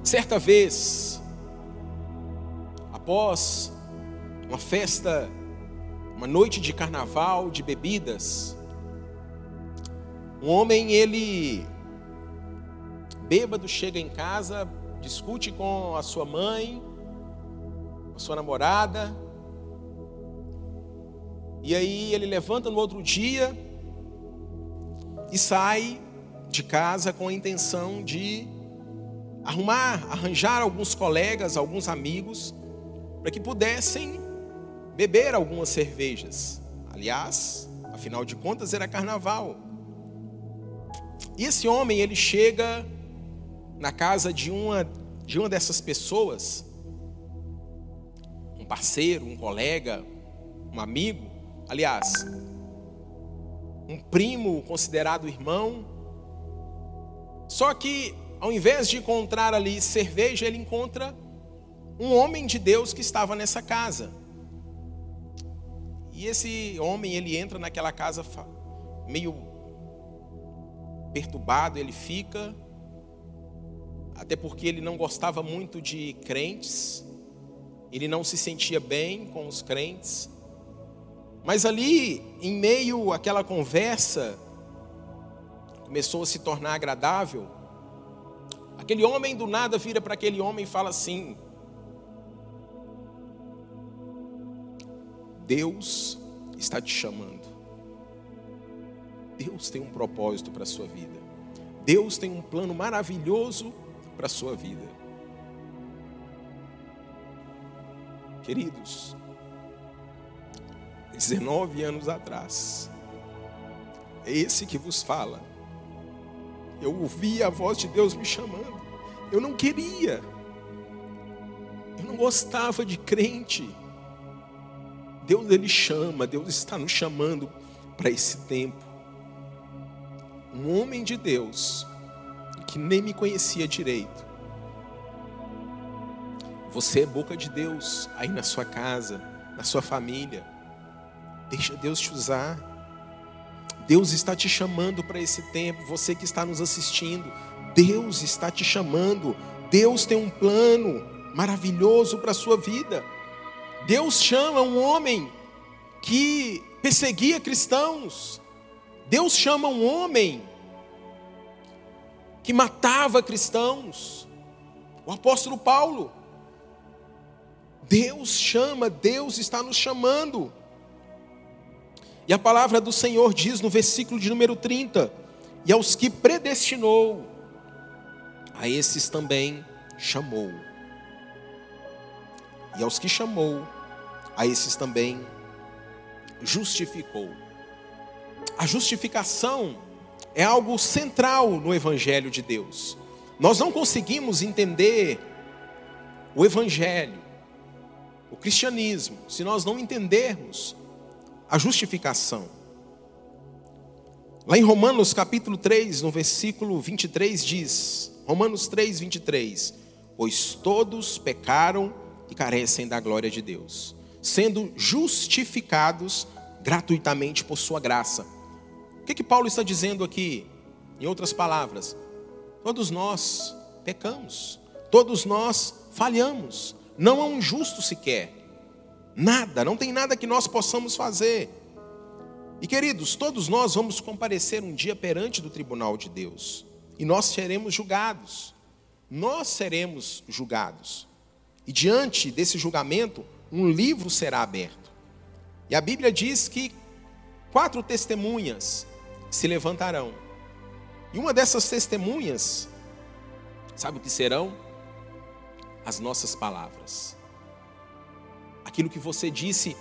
Certa vez, após uma festa, uma noite de carnaval, de bebidas, um homem, ele, bêbado, chega em casa, discute com a sua mãe, com a sua namorada. E aí ele levanta no outro dia e sai de casa com a intenção de arrumar, arranjar alguns colegas, alguns amigos, para que pudessem beber algumas cervejas. Aliás, afinal de contas, era carnaval. E esse homem, ele chega na casa de uma, de uma dessas pessoas, um parceiro, um colega, um amigo, aliás, um primo considerado irmão. Só que, ao invés de encontrar ali cerveja, ele encontra um homem de Deus que estava nessa casa. E esse homem, ele entra naquela casa meio perturbado, ele fica, até porque ele não gostava muito de crentes, ele não se sentia bem com os crentes. Mas ali, em meio àquela conversa, começou a se tornar agradável. Aquele homem do nada vira para aquele homem e fala assim: Deus está te chamando. Deus tem um propósito para a sua vida. Deus tem um plano maravilhoso para a sua vida. Queridos, dezenove anos atrás, é esse que vos fala. Eu ouvi a voz de Deus me chamando. Eu não queria. Eu não gostava de crente. Deus, ele chama. Deus está nos chamando para esse tempo. Um homem de Deus, que nem me conhecia direito. Você é boca de Deus aí na sua casa, na sua família. Deixa Deus te usar. Deus está te chamando para esse tempo. Você que está nos assistindo, Deus está te chamando. Deus tem um plano maravilhoso para a sua vida. Deus chama um homem que perseguia cristãos. Deus chama um homem que matava cristãos. O apóstolo Paulo. Deus chama, Deus está nos chamando. E a palavra do Senhor diz no versículo de número trinta: e aos que predestinou, a esses também chamou. E aos que chamou, a esses também justificou. A justificação é algo central no Evangelho de Deus. Nós não conseguimos entender o Evangelho, o cristianismo, se nós não entendermos a justificação. Lá em Romanos capítulo três, no versículo vinte e três diz, Romanos três, vinte e três: pois todos pecaram e carecem da glória de Deus, sendo justificados gratuitamente por sua graça. O que que Paulo está dizendo aqui? Em outras palavras, todos nós pecamos, todos nós falhamos, não há um justo sequer. Nada, não tem nada que nós possamos fazer. E queridos, todos nós vamos comparecer um dia perante do tribunal de Deus. E nós seremos julgados. Nós seremos julgados. E diante desse julgamento, um livro será aberto. E a Bíblia diz que quatro testemunhas se levantarão. E uma dessas testemunhas, sabe o que serão? As nossas palavras. Aquilo que você disse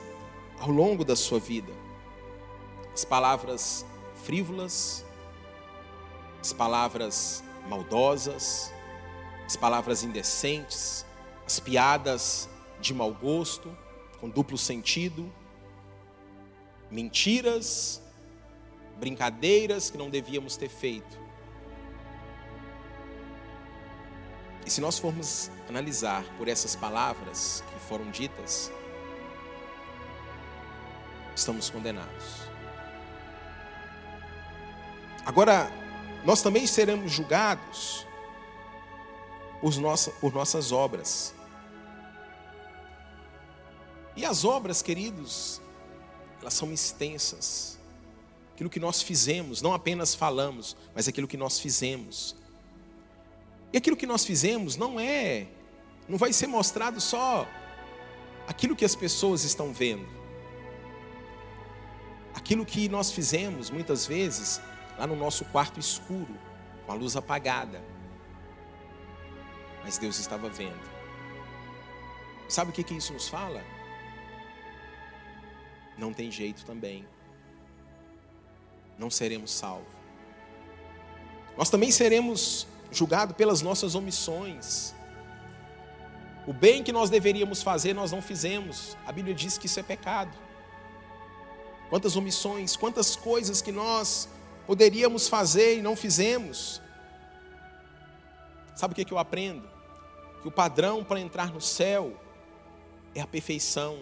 ao longo da sua vida. As palavras frívolas, as palavras maldosas, as palavras indecentes, as piadas de mau gosto, com duplo sentido, mentiras, brincadeiras que não devíamos ter feito. E se nós formos analisar por essas palavras que foram ditas, estamos condenados. Agora, nós também seremos julgados por nossas, por nossas obras. E as obras, queridos, elas são extensas. Aquilo que nós fizemos, não apenas falamos, mas aquilo que nós fizemos. E aquilo que nós fizemos não é, não vai ser mostrado só aquilo que as pessoas estão vendo. Aquilo que nós fizemos, muitas vezes, lá no nosso quarto escuro, com a luz apagada. Mas Deus estava vendo. Sabe o que que isso nos fala? não tem jeito também. Não seremos salvos. Nós também seremos julgados pelas nossas omissões. O bem que nós deveríamos fazer, nós não fizemos. A Bíblia diz que isso é pecado. Quantas omissões, quantas coisas que nós poderíamos fazer e não fizemos. Sabe o que, é que eu aprendo? Que o padrão para entrar no céu é a perfeição.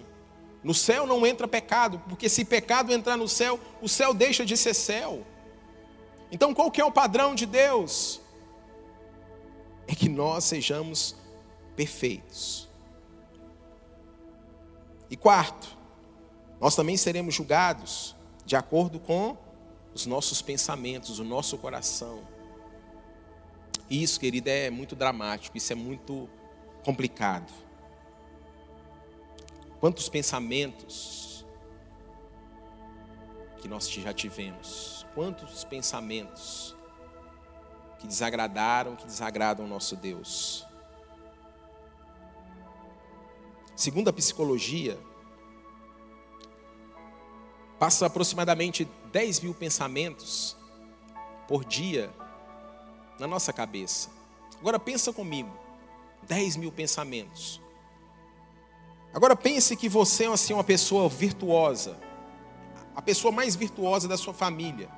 No céu não entra pecado, porque se pecado entrar no céu, o céu deixa de ser céu. Então qual que é o padrão de Deus? É que nós sejamos perfeitos. E quarto, nós também seremos julgados de acordo com os nossos pensamentos, o nosso coração. E isso, querida, é muito dramático, isso é muito complicado. Quantos pensamentos que nós já tivemos, quantos pensamentos que desagradaram, que desagradam o nosso Deus. Segundo a psicologia, passa aproximadamente dez mil pensamentos por dia na nossa cabeça. Agora pensa comigo, dez mil pensamentos. Agora pense que você é assim, uma pessoa virtuosa, a pessoa mais virtuosa da sua família.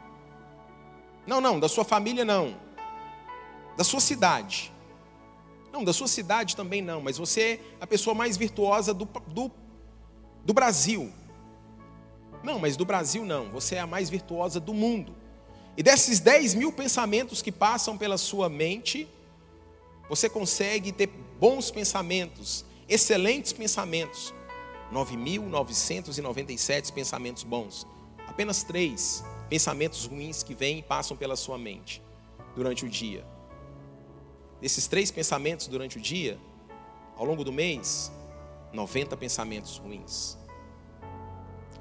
Não, não, da sua família não, da sua cidade. Não, da sua cidade também não, mas você é a pessoa mais virtuosa do, do, do Brasil. Não, mas do Brasil não, você é a mais virtuosa do mundo. E desses dez mil pensamentos que passam pela sua mente, você consegue ter bons pensamentos, excelentes pensamentos. nove mil novecentos e noventa e sete pensamentos bons. Apenas três pensamentos ruins que vêm e passam pela sua mente durante o dia. Desses três pensamentos durante o dia, ao longo do mês, noventa pensamentos ruins.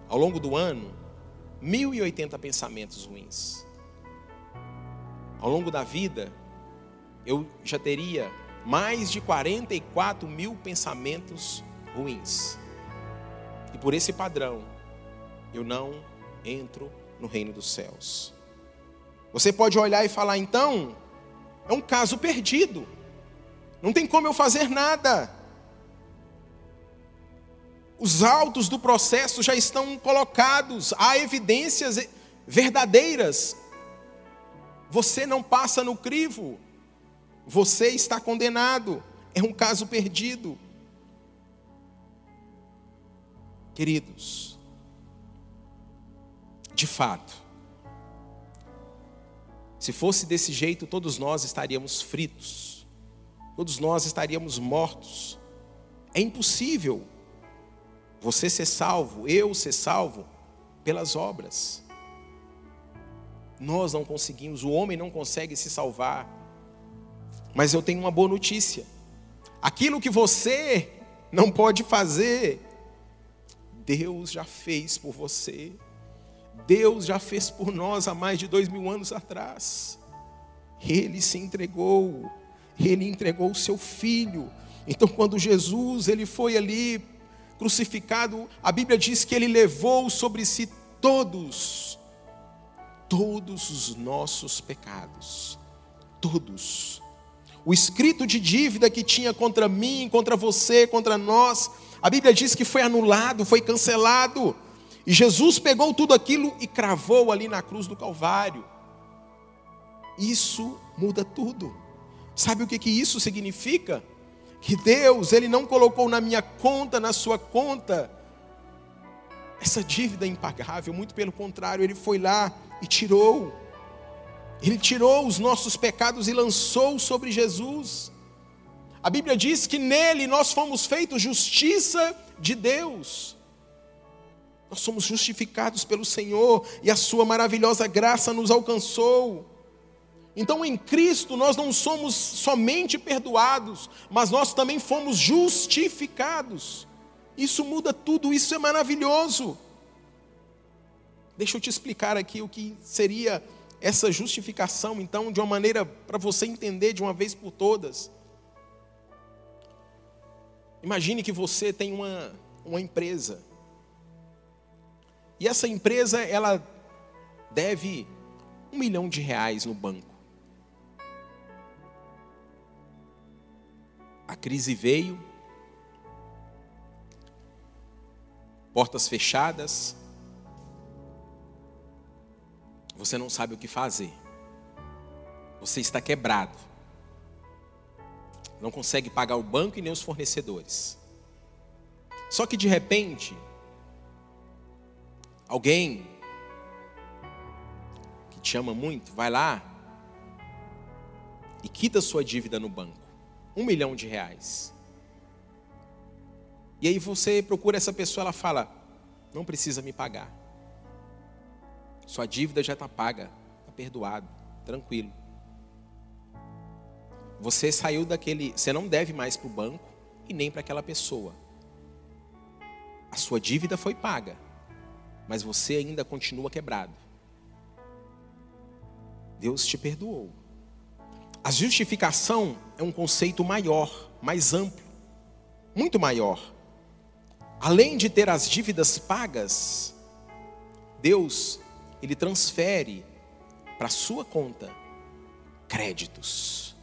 Ao longo do ano, mil e oitenta pensamentos ruins. Ao longo da vida, eu já teria mais de quarenta e quatro mil pensamentos ruins. E por esse padrão, eu não entro no reino dos céus. Você pode olhar e falar, então, é um caso perdido. Não tem como eu fazer nada. Os autos do processo já estão colocados, há evidências verdadeiras. Você não passa no crivo, você está condenado, é um caso perdido. Queridos, de fato, se fosse desse jeito, todos nós estaríamos fritos, todos nós estaríamos mortos. É impossível você ser salvo, eu ser salvo pelas obras. Nós não conseguimos, o homem não consegue se salvar. Mas eu tenho uma boa notícia. Aquilo que você não pode fazer, Deus já fez por você. Deus já fez por nós há mais de dois mil anos atrás. Ele se entregou. Ele entregou o seu filho. Então quando Jesus ele foi ali crucificado, a Bíblia diz que ele levou sobre si todos, todos os nossos pecados, todos. O escrito de dívida que tinha contra mim, contra você, contra nós, a Bíblia diz que foi anulado, foi cancelado. E Jesus pegou tudo aquilo e cravou ali na cruz do Calvário. Isso muda tudo. Sabe o que, que isso significa? Que Deus, Ele não colocou na minha conta, na sua conta, essa dívida impagável. Muito pelo contrário, Ele foi lá e tirou. Ele tirou os nossos pecados e lançou sobre Jesus. A Bíblia diz que nele nós fomos feitos justiça de Deus. Nós somos justificados pelo Senhor e a sua maravilhosa graça nos alcançou. Então em Cristo nós não somos somente perdoados, mas nós também fomos justificados. Isso muda tudo, isso é maravilhoso. Deixa eu te explicar aqui o que seria essa justificação, então, de uma maneira para você entender de uma vez por todas. Imagine que você tem uma, uma empresa. E essa empresa, ela deve um milhão de reais no banco. A crise veio, portas fechadas, você não sabe o que fazer, você está quebrado, não consegue pagar o banco e nem os fornecedores. Só que de repente, alguém que te ama muito vai lá e quita sua dívida no banco. Um milhão de reais. E aí você procura essa pessoa, ela fala, não precisa me pagar. Sua dívida já está paga, está perdoado, tranquilo. Você saiu daquele, você não deve mais para o banco e nem para aquela pessoa. A sua dívida foi paga, mas você ainda continua quebrado. Deus te perdoou. A justificação é um conceito maior, mais amplo, muito maior. Além de ter as dívidas pagas, Deus, Ele transfere para a sua conta créditos.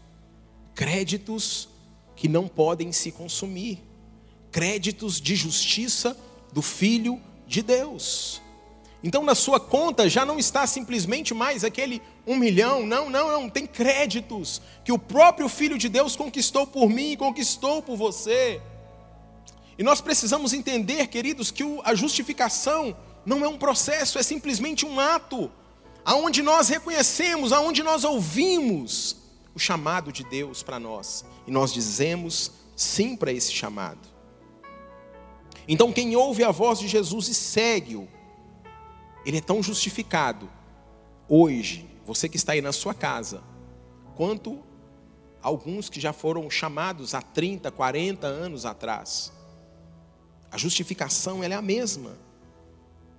Créditos que não podem se consumir. Créditos de justiça do Filho de Deus. Então, na sua conta já não está simplesmente mais aquele um milhão. Não, não, não. Tem créditos que o próprio Filho de Deus conquistou por mim, conquistou por você. E nós precisamos entender, queridos, que a justificação não é um processo, é simplesmente um ato. Aonde nós reconhecemos, aonde nós ouvimos o chamado de Deus para nós. E nós dizemos sim para esse chamado. Então, quem ouve a voz de Jesus e segue-o, ele é tão justificado hoje, você que está aí na sua casa, quanto alguns que já foram chamados há trinta, quarenta anos atrás. A justificação, ela é a mesma.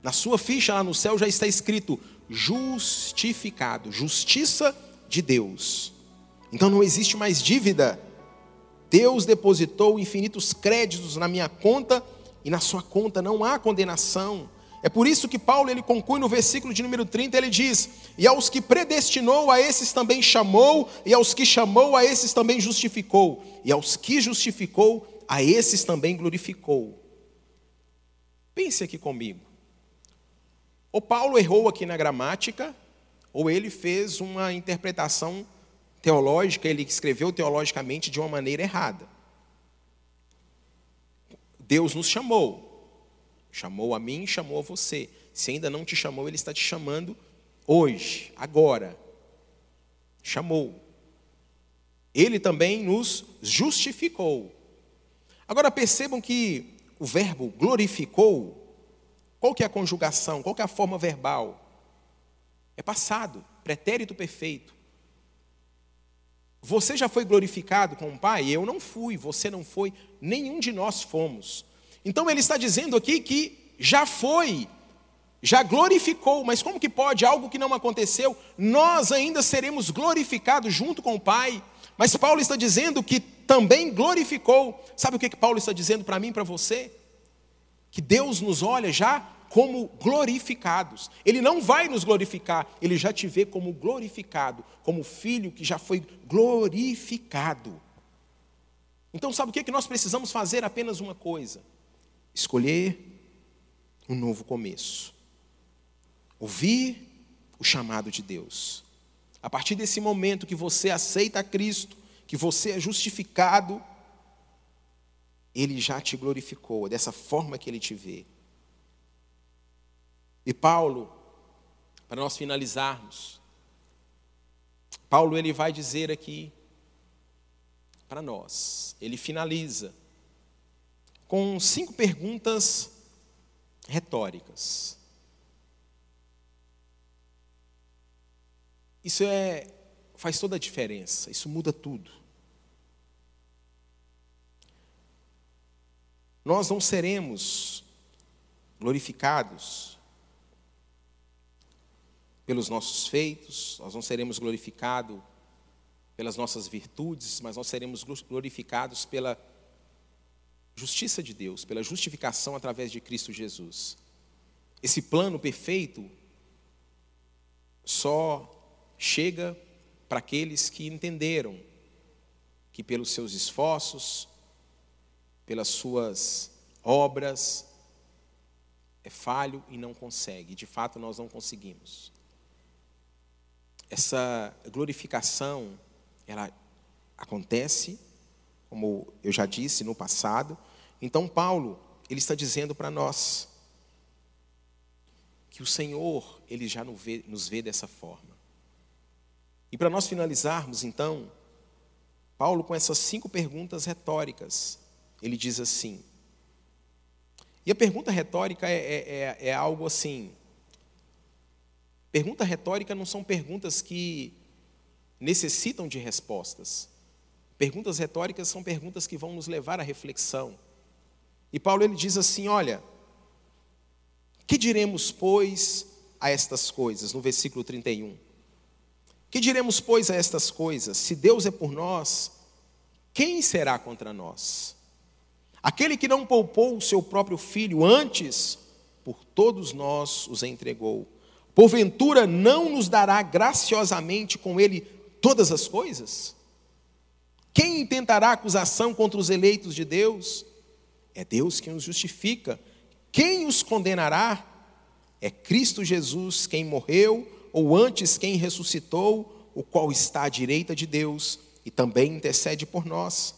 Na sua ficha lá no céu já está escrito justificado, justiça de Deus. Então não existe mais dívida. Deus depositou infinitos créditos na minha conta e na sua conta não há condenação. É por isso que Paulo, ele conclui no versículo de número trinta, ele diz, e aos que predestinou, a esses também chamou, e aos que chamou, a esses também justificou, e aos que justificou, a esses também glorificou. Pense aqui comigo. Ou Paulo errou aqui na gramática, ou ele fez uma interpretação teológica, ele escreveu teologicamente de uma maneira errada. Deus nos chamou. Chamou a mim, chamou a você. Se ainda não te chamou, Ele está te chamando hoje, agora. Chamou. Ele também nos justificou. Agora percebam que o verbo glorificou, qual que é a conjugação, qual que é a forma verbal? É passado, pretérito perfeito. Você já foi glorificado com o Pai? Eu não fui, você não foi, nenhum de nós fomos. Então ele está dizendo aqui que já foi, já glorificou, mas como que pode algo que não aconteceu? Nós ainda seremos glorificados junto com o Pai, mas Paulo está dizendo que também glorificou. Sabe o que Paulo está dizendo para mim e para você? Que Deus nos olha já como glorificados. Ele não vai nos glorificar, Ele já te vê como glorificado, como filho que já foi glorificado. Então sabe o que nós precisamos fazer? Apenas uma coisa. Escolher um novo começo. Ouvir o chamado de Deus. A partir desse momento que você aceita Cristo, que você é justificado, Ele já te glorificou, dessa forma que Ele te vê. E Paulo, para nós finalizarmos, Paulo ele vai dizer aqui para nós, ele finaliza com cinco perguntas retóricas. Isso é, faz toda a diferença, isso muda tudo. Nós não seremos glorificados pelos nossos feitos, nós não seremos glorificados pelas nossas virtudes, mas nós seremos glorificados pela justiça de Deus, pela justificação através de Cristo Jesus. Esse plano perfeito só chega para aqueles que entenderam que pelos seus esforços, pelas suas obras, é falho e não consegue. De fato, nós não conseguimos. Essa glorificação, ela acontece, como eu já disse, no passado. Então, Paulo, ele está dizendo para nós que o Senhor, ele já nos vê, nos vê dessa forma. E para nós finalizarmos, então, Paulo, com essas cinco perguntas retóricas, ele diz assim. E a pergunta retórica é, é, é, é algo assim. Pergunta retórica não são perguntas que necessitam de respostas. Perguntas retóricas são perguntas que vão nos levar à reflexão. E Paulo, ele diz assim, olha, que diremos, pois, a estas coisas? No versículo trinta e um. Que diremos, pois, a estas coisas? Se Deus é por nós, quem será contra nós? Aquele que não poupou o seu próprio filho, antes por todos nós os entregou. Porventura não nos dará graciosamente com ele todas as coisas? Quem intentará acusação contra os eleitos de Deus? É Deus quem os justifica. Quem os condenará? É Cristo Jesus quem morreu, ou antes quem ressuscitou, o qual está à direita de Deus e também intercede por nós.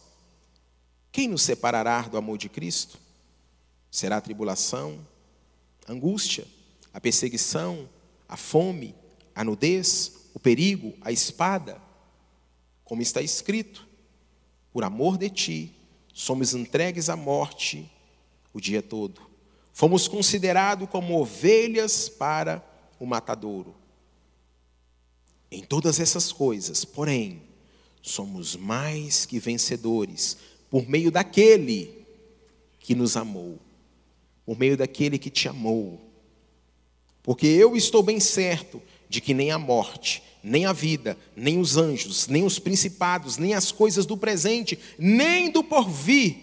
Quem nos separará do amor de Cristo? Será a tribulação, a angústia, a perseguição, a fome, a nudez, o perigo, a espada? Como está escrito, por amor de ti, somos entregues à morte o dia todo. Fomos considerados como ovelhas para o matadouro. Em todas essas coisas, porém, somos mais que vencedores por meio daquele que nos amou, por meio daquele que te amou. Porque eu estou bem certo de que nem a morte, nem a vida, nem os anjos, nem os principados, nem as coisas do presente, nem do porvir,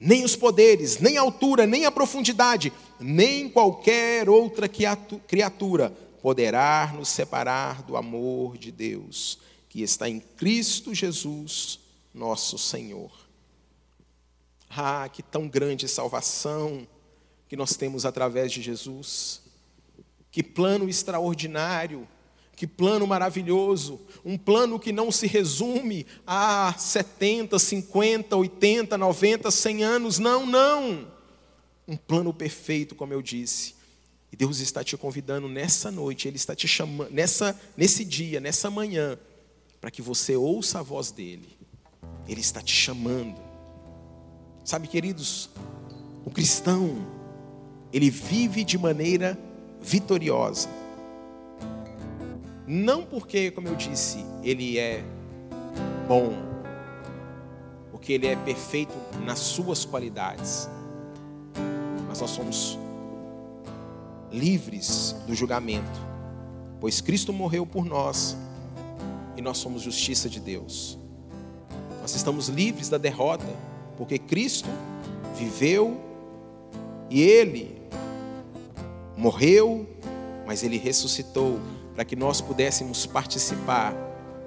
nem os poderes, nem a altura, nem a profundidade, nem qualquer outra criatura poderá nos separar do amor de Deus, que está em Cristo Jesus, nosso Senhor. Ah, que tão grande salvação que nós temos através de Jesus. Que plano extraordinário, que plano maravilhoso, um plano que não se resume a setenta, cinquenta, oitenta, noventa, cem anos, não, não. Um plano perfeito, como eu disse. E Deus está te convidando nessa noite, Ele está te chamando, nessa, nesse dia, nessa manhã, para que você ouça a voz dEle. Ele está te chamando. Sabe, queridos, o cristão, ele vive de maneira vitoriosa. Não porque, como eu disse, ele é bom, porque ele é perfeito nas suas qualidades. Mas nós somos livres do julgamento, pois Cristo morreu por nós e nós somos justiça de Deus. Nós estamos livres da derrota, porque Cristo viveu e Ele morreu, mas Ele ressuscitou, para que nós pudéssemos participar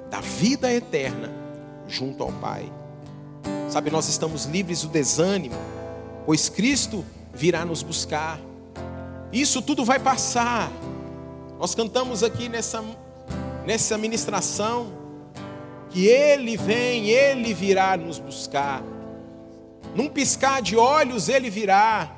da vida eterna junto ao Pai. Sabe, nós estamos livres do desânimo, pois Cristo virá nos buscar. Isso tudo vai passar. Nós cantamos aqui nessa, nessa ministração que Ele vem, Ele virá nos buscar. Num piscar de olhos, Ele virá.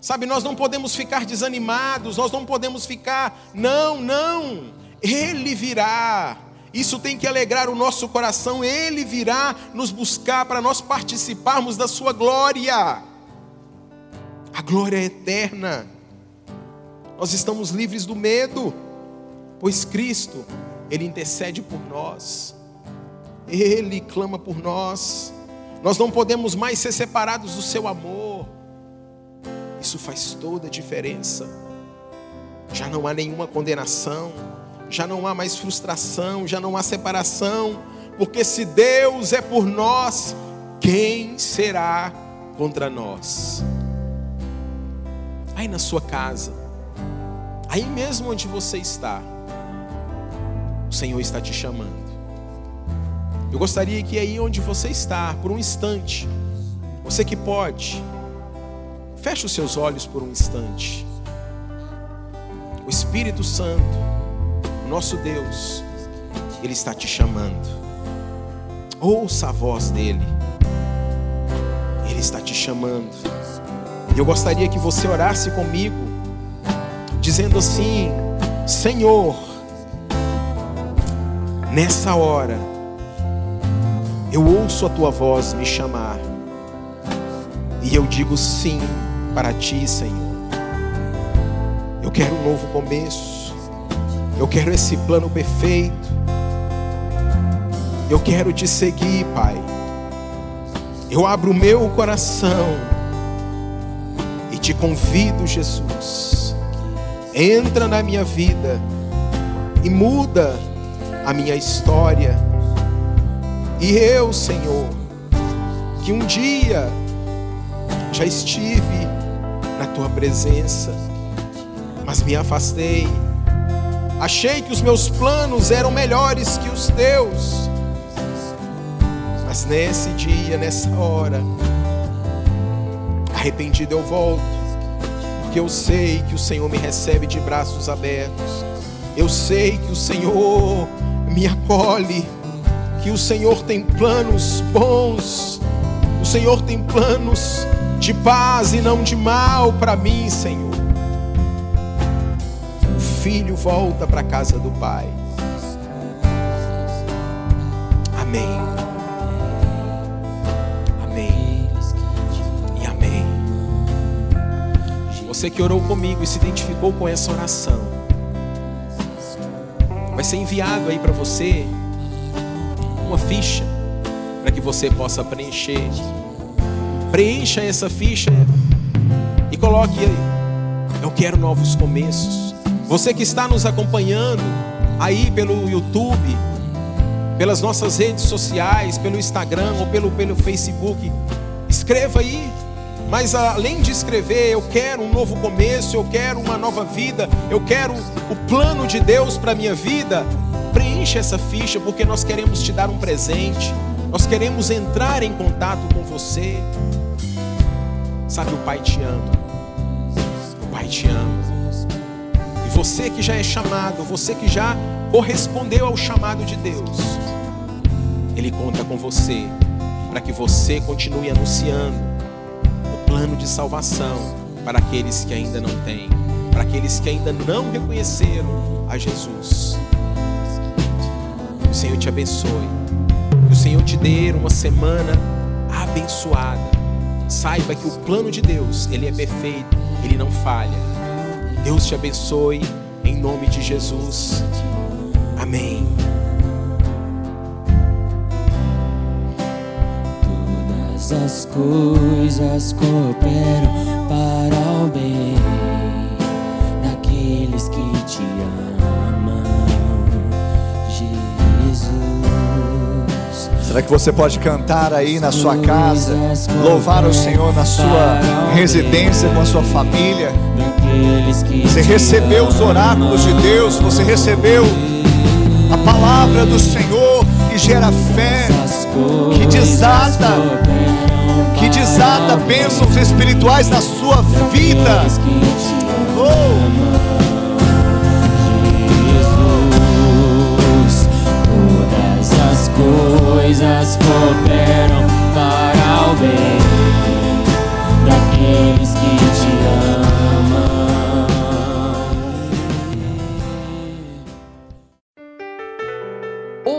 Sabe, nós não podemos ficar desanimados, nós não podemos ficar, não, não, Ele virá. Isso tem que alegrar o nosso coração, Ele virá nos buscar para nós participarmos da sua glória. A glória é eterna. Nós estamos livres do medo, pois Cristo, Ele intercede por nós. Ele clama por nós. Nós não podemos mais ser separados do seu amor. Isso faz toda a diferença. Já não há nenhuma condenação, já não há mais frustração, já não há separação, porque se Deus é por nós, quem será contra nós? Aí na sua casa, Aí mesmo onde você está, o Senhor está te chamando. Eu gostaria que aí onde você está, por um instante, você que pode, feche os seus olhos por um instante. O Espírito Santo, o nosso Deus, Ele está te chamando. Ouça a voz dEle. Ele está te chamando. E eu gostaria que você orasse comigo, dizendo assim: Senhor, nessa hora, eu ouço a Tua voz me chamar. E eu digo sim para Ti, Senhor. Eu quero um novo começo. Eu quero esse plano perfeito. Eu quero Te seguir, Pai. Eu abro o meu coração e Te convido, Jesus. Entra na minha vida e muda a minha história. E eu, Senhor, que um dia já estive na Tua presença, mas me afastei. Achei que os meus planos eram melhores que os Teus. Mas nesse dia, nessa hora, arrependido eu volto, porque eu sei que o Senhor me recebe de braços abertos. Eu sei que o Senhor me acolhe, que o Senhor tem planos bons. O Senhor tem planos de paz e não de mal para mim, Senhor. O filho volta para a casa do Pai. Amém. Amém. E amém. Você que orou comigo e se identificou com essa oração, vai ser enviado aí para você uma ficha para que você possa preencher. Preencha essa ficha e coloque aí: eu quero novos começos. Você que está nos acompanhando aí pelo YouTube, pelas nossas redes sociais, pelo Instagram ou pelo, pelo Facebook, escreva aí. Mas além de escrever, eu quero um novo começo, eu quero uma nova vida, eu quero o plano de Deus para a minha vida, preencha essa ficha, porque nós queremos te dar um presente. Nós queremos entrar em contato com você. Sabe, o Pai te ama. O Pai te ama. E você que já é chamado, você que já correspondeu ao chamado de Deus, Ele conta com você para que você continue anunciando o plano de salvação para aqueles que ainda não têm, para aqueles que ainda não reconheceram a Jesus. O Senhor te abençoe. Que o Senhor te dê uma semana abençoada. Saiba que o plano de Deus, Ele é perfeito, Ele não falha. Deus te abençoe, em nome de Jesus. Amém. Todas as coisas cooperam para o bem daqueles que te amam, Jesus. Será que você pode cantar aí na sua casa, louvar o Senhor na sua residência, com a sua família? Você recebeu os oráculos de Deus, você recebeu a palavra do Senhor que gera fé, que desata, que desata bênçãos espirituais na sua vida. Oh! Coisas cooperam para o bem daqueles que te amam.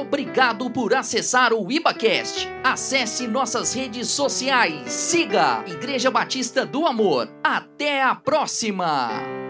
Obrigado por acessar o IbaCast. Acesse nossas redes sociais. Siga Igreja Batista do Amor. Até a próxima!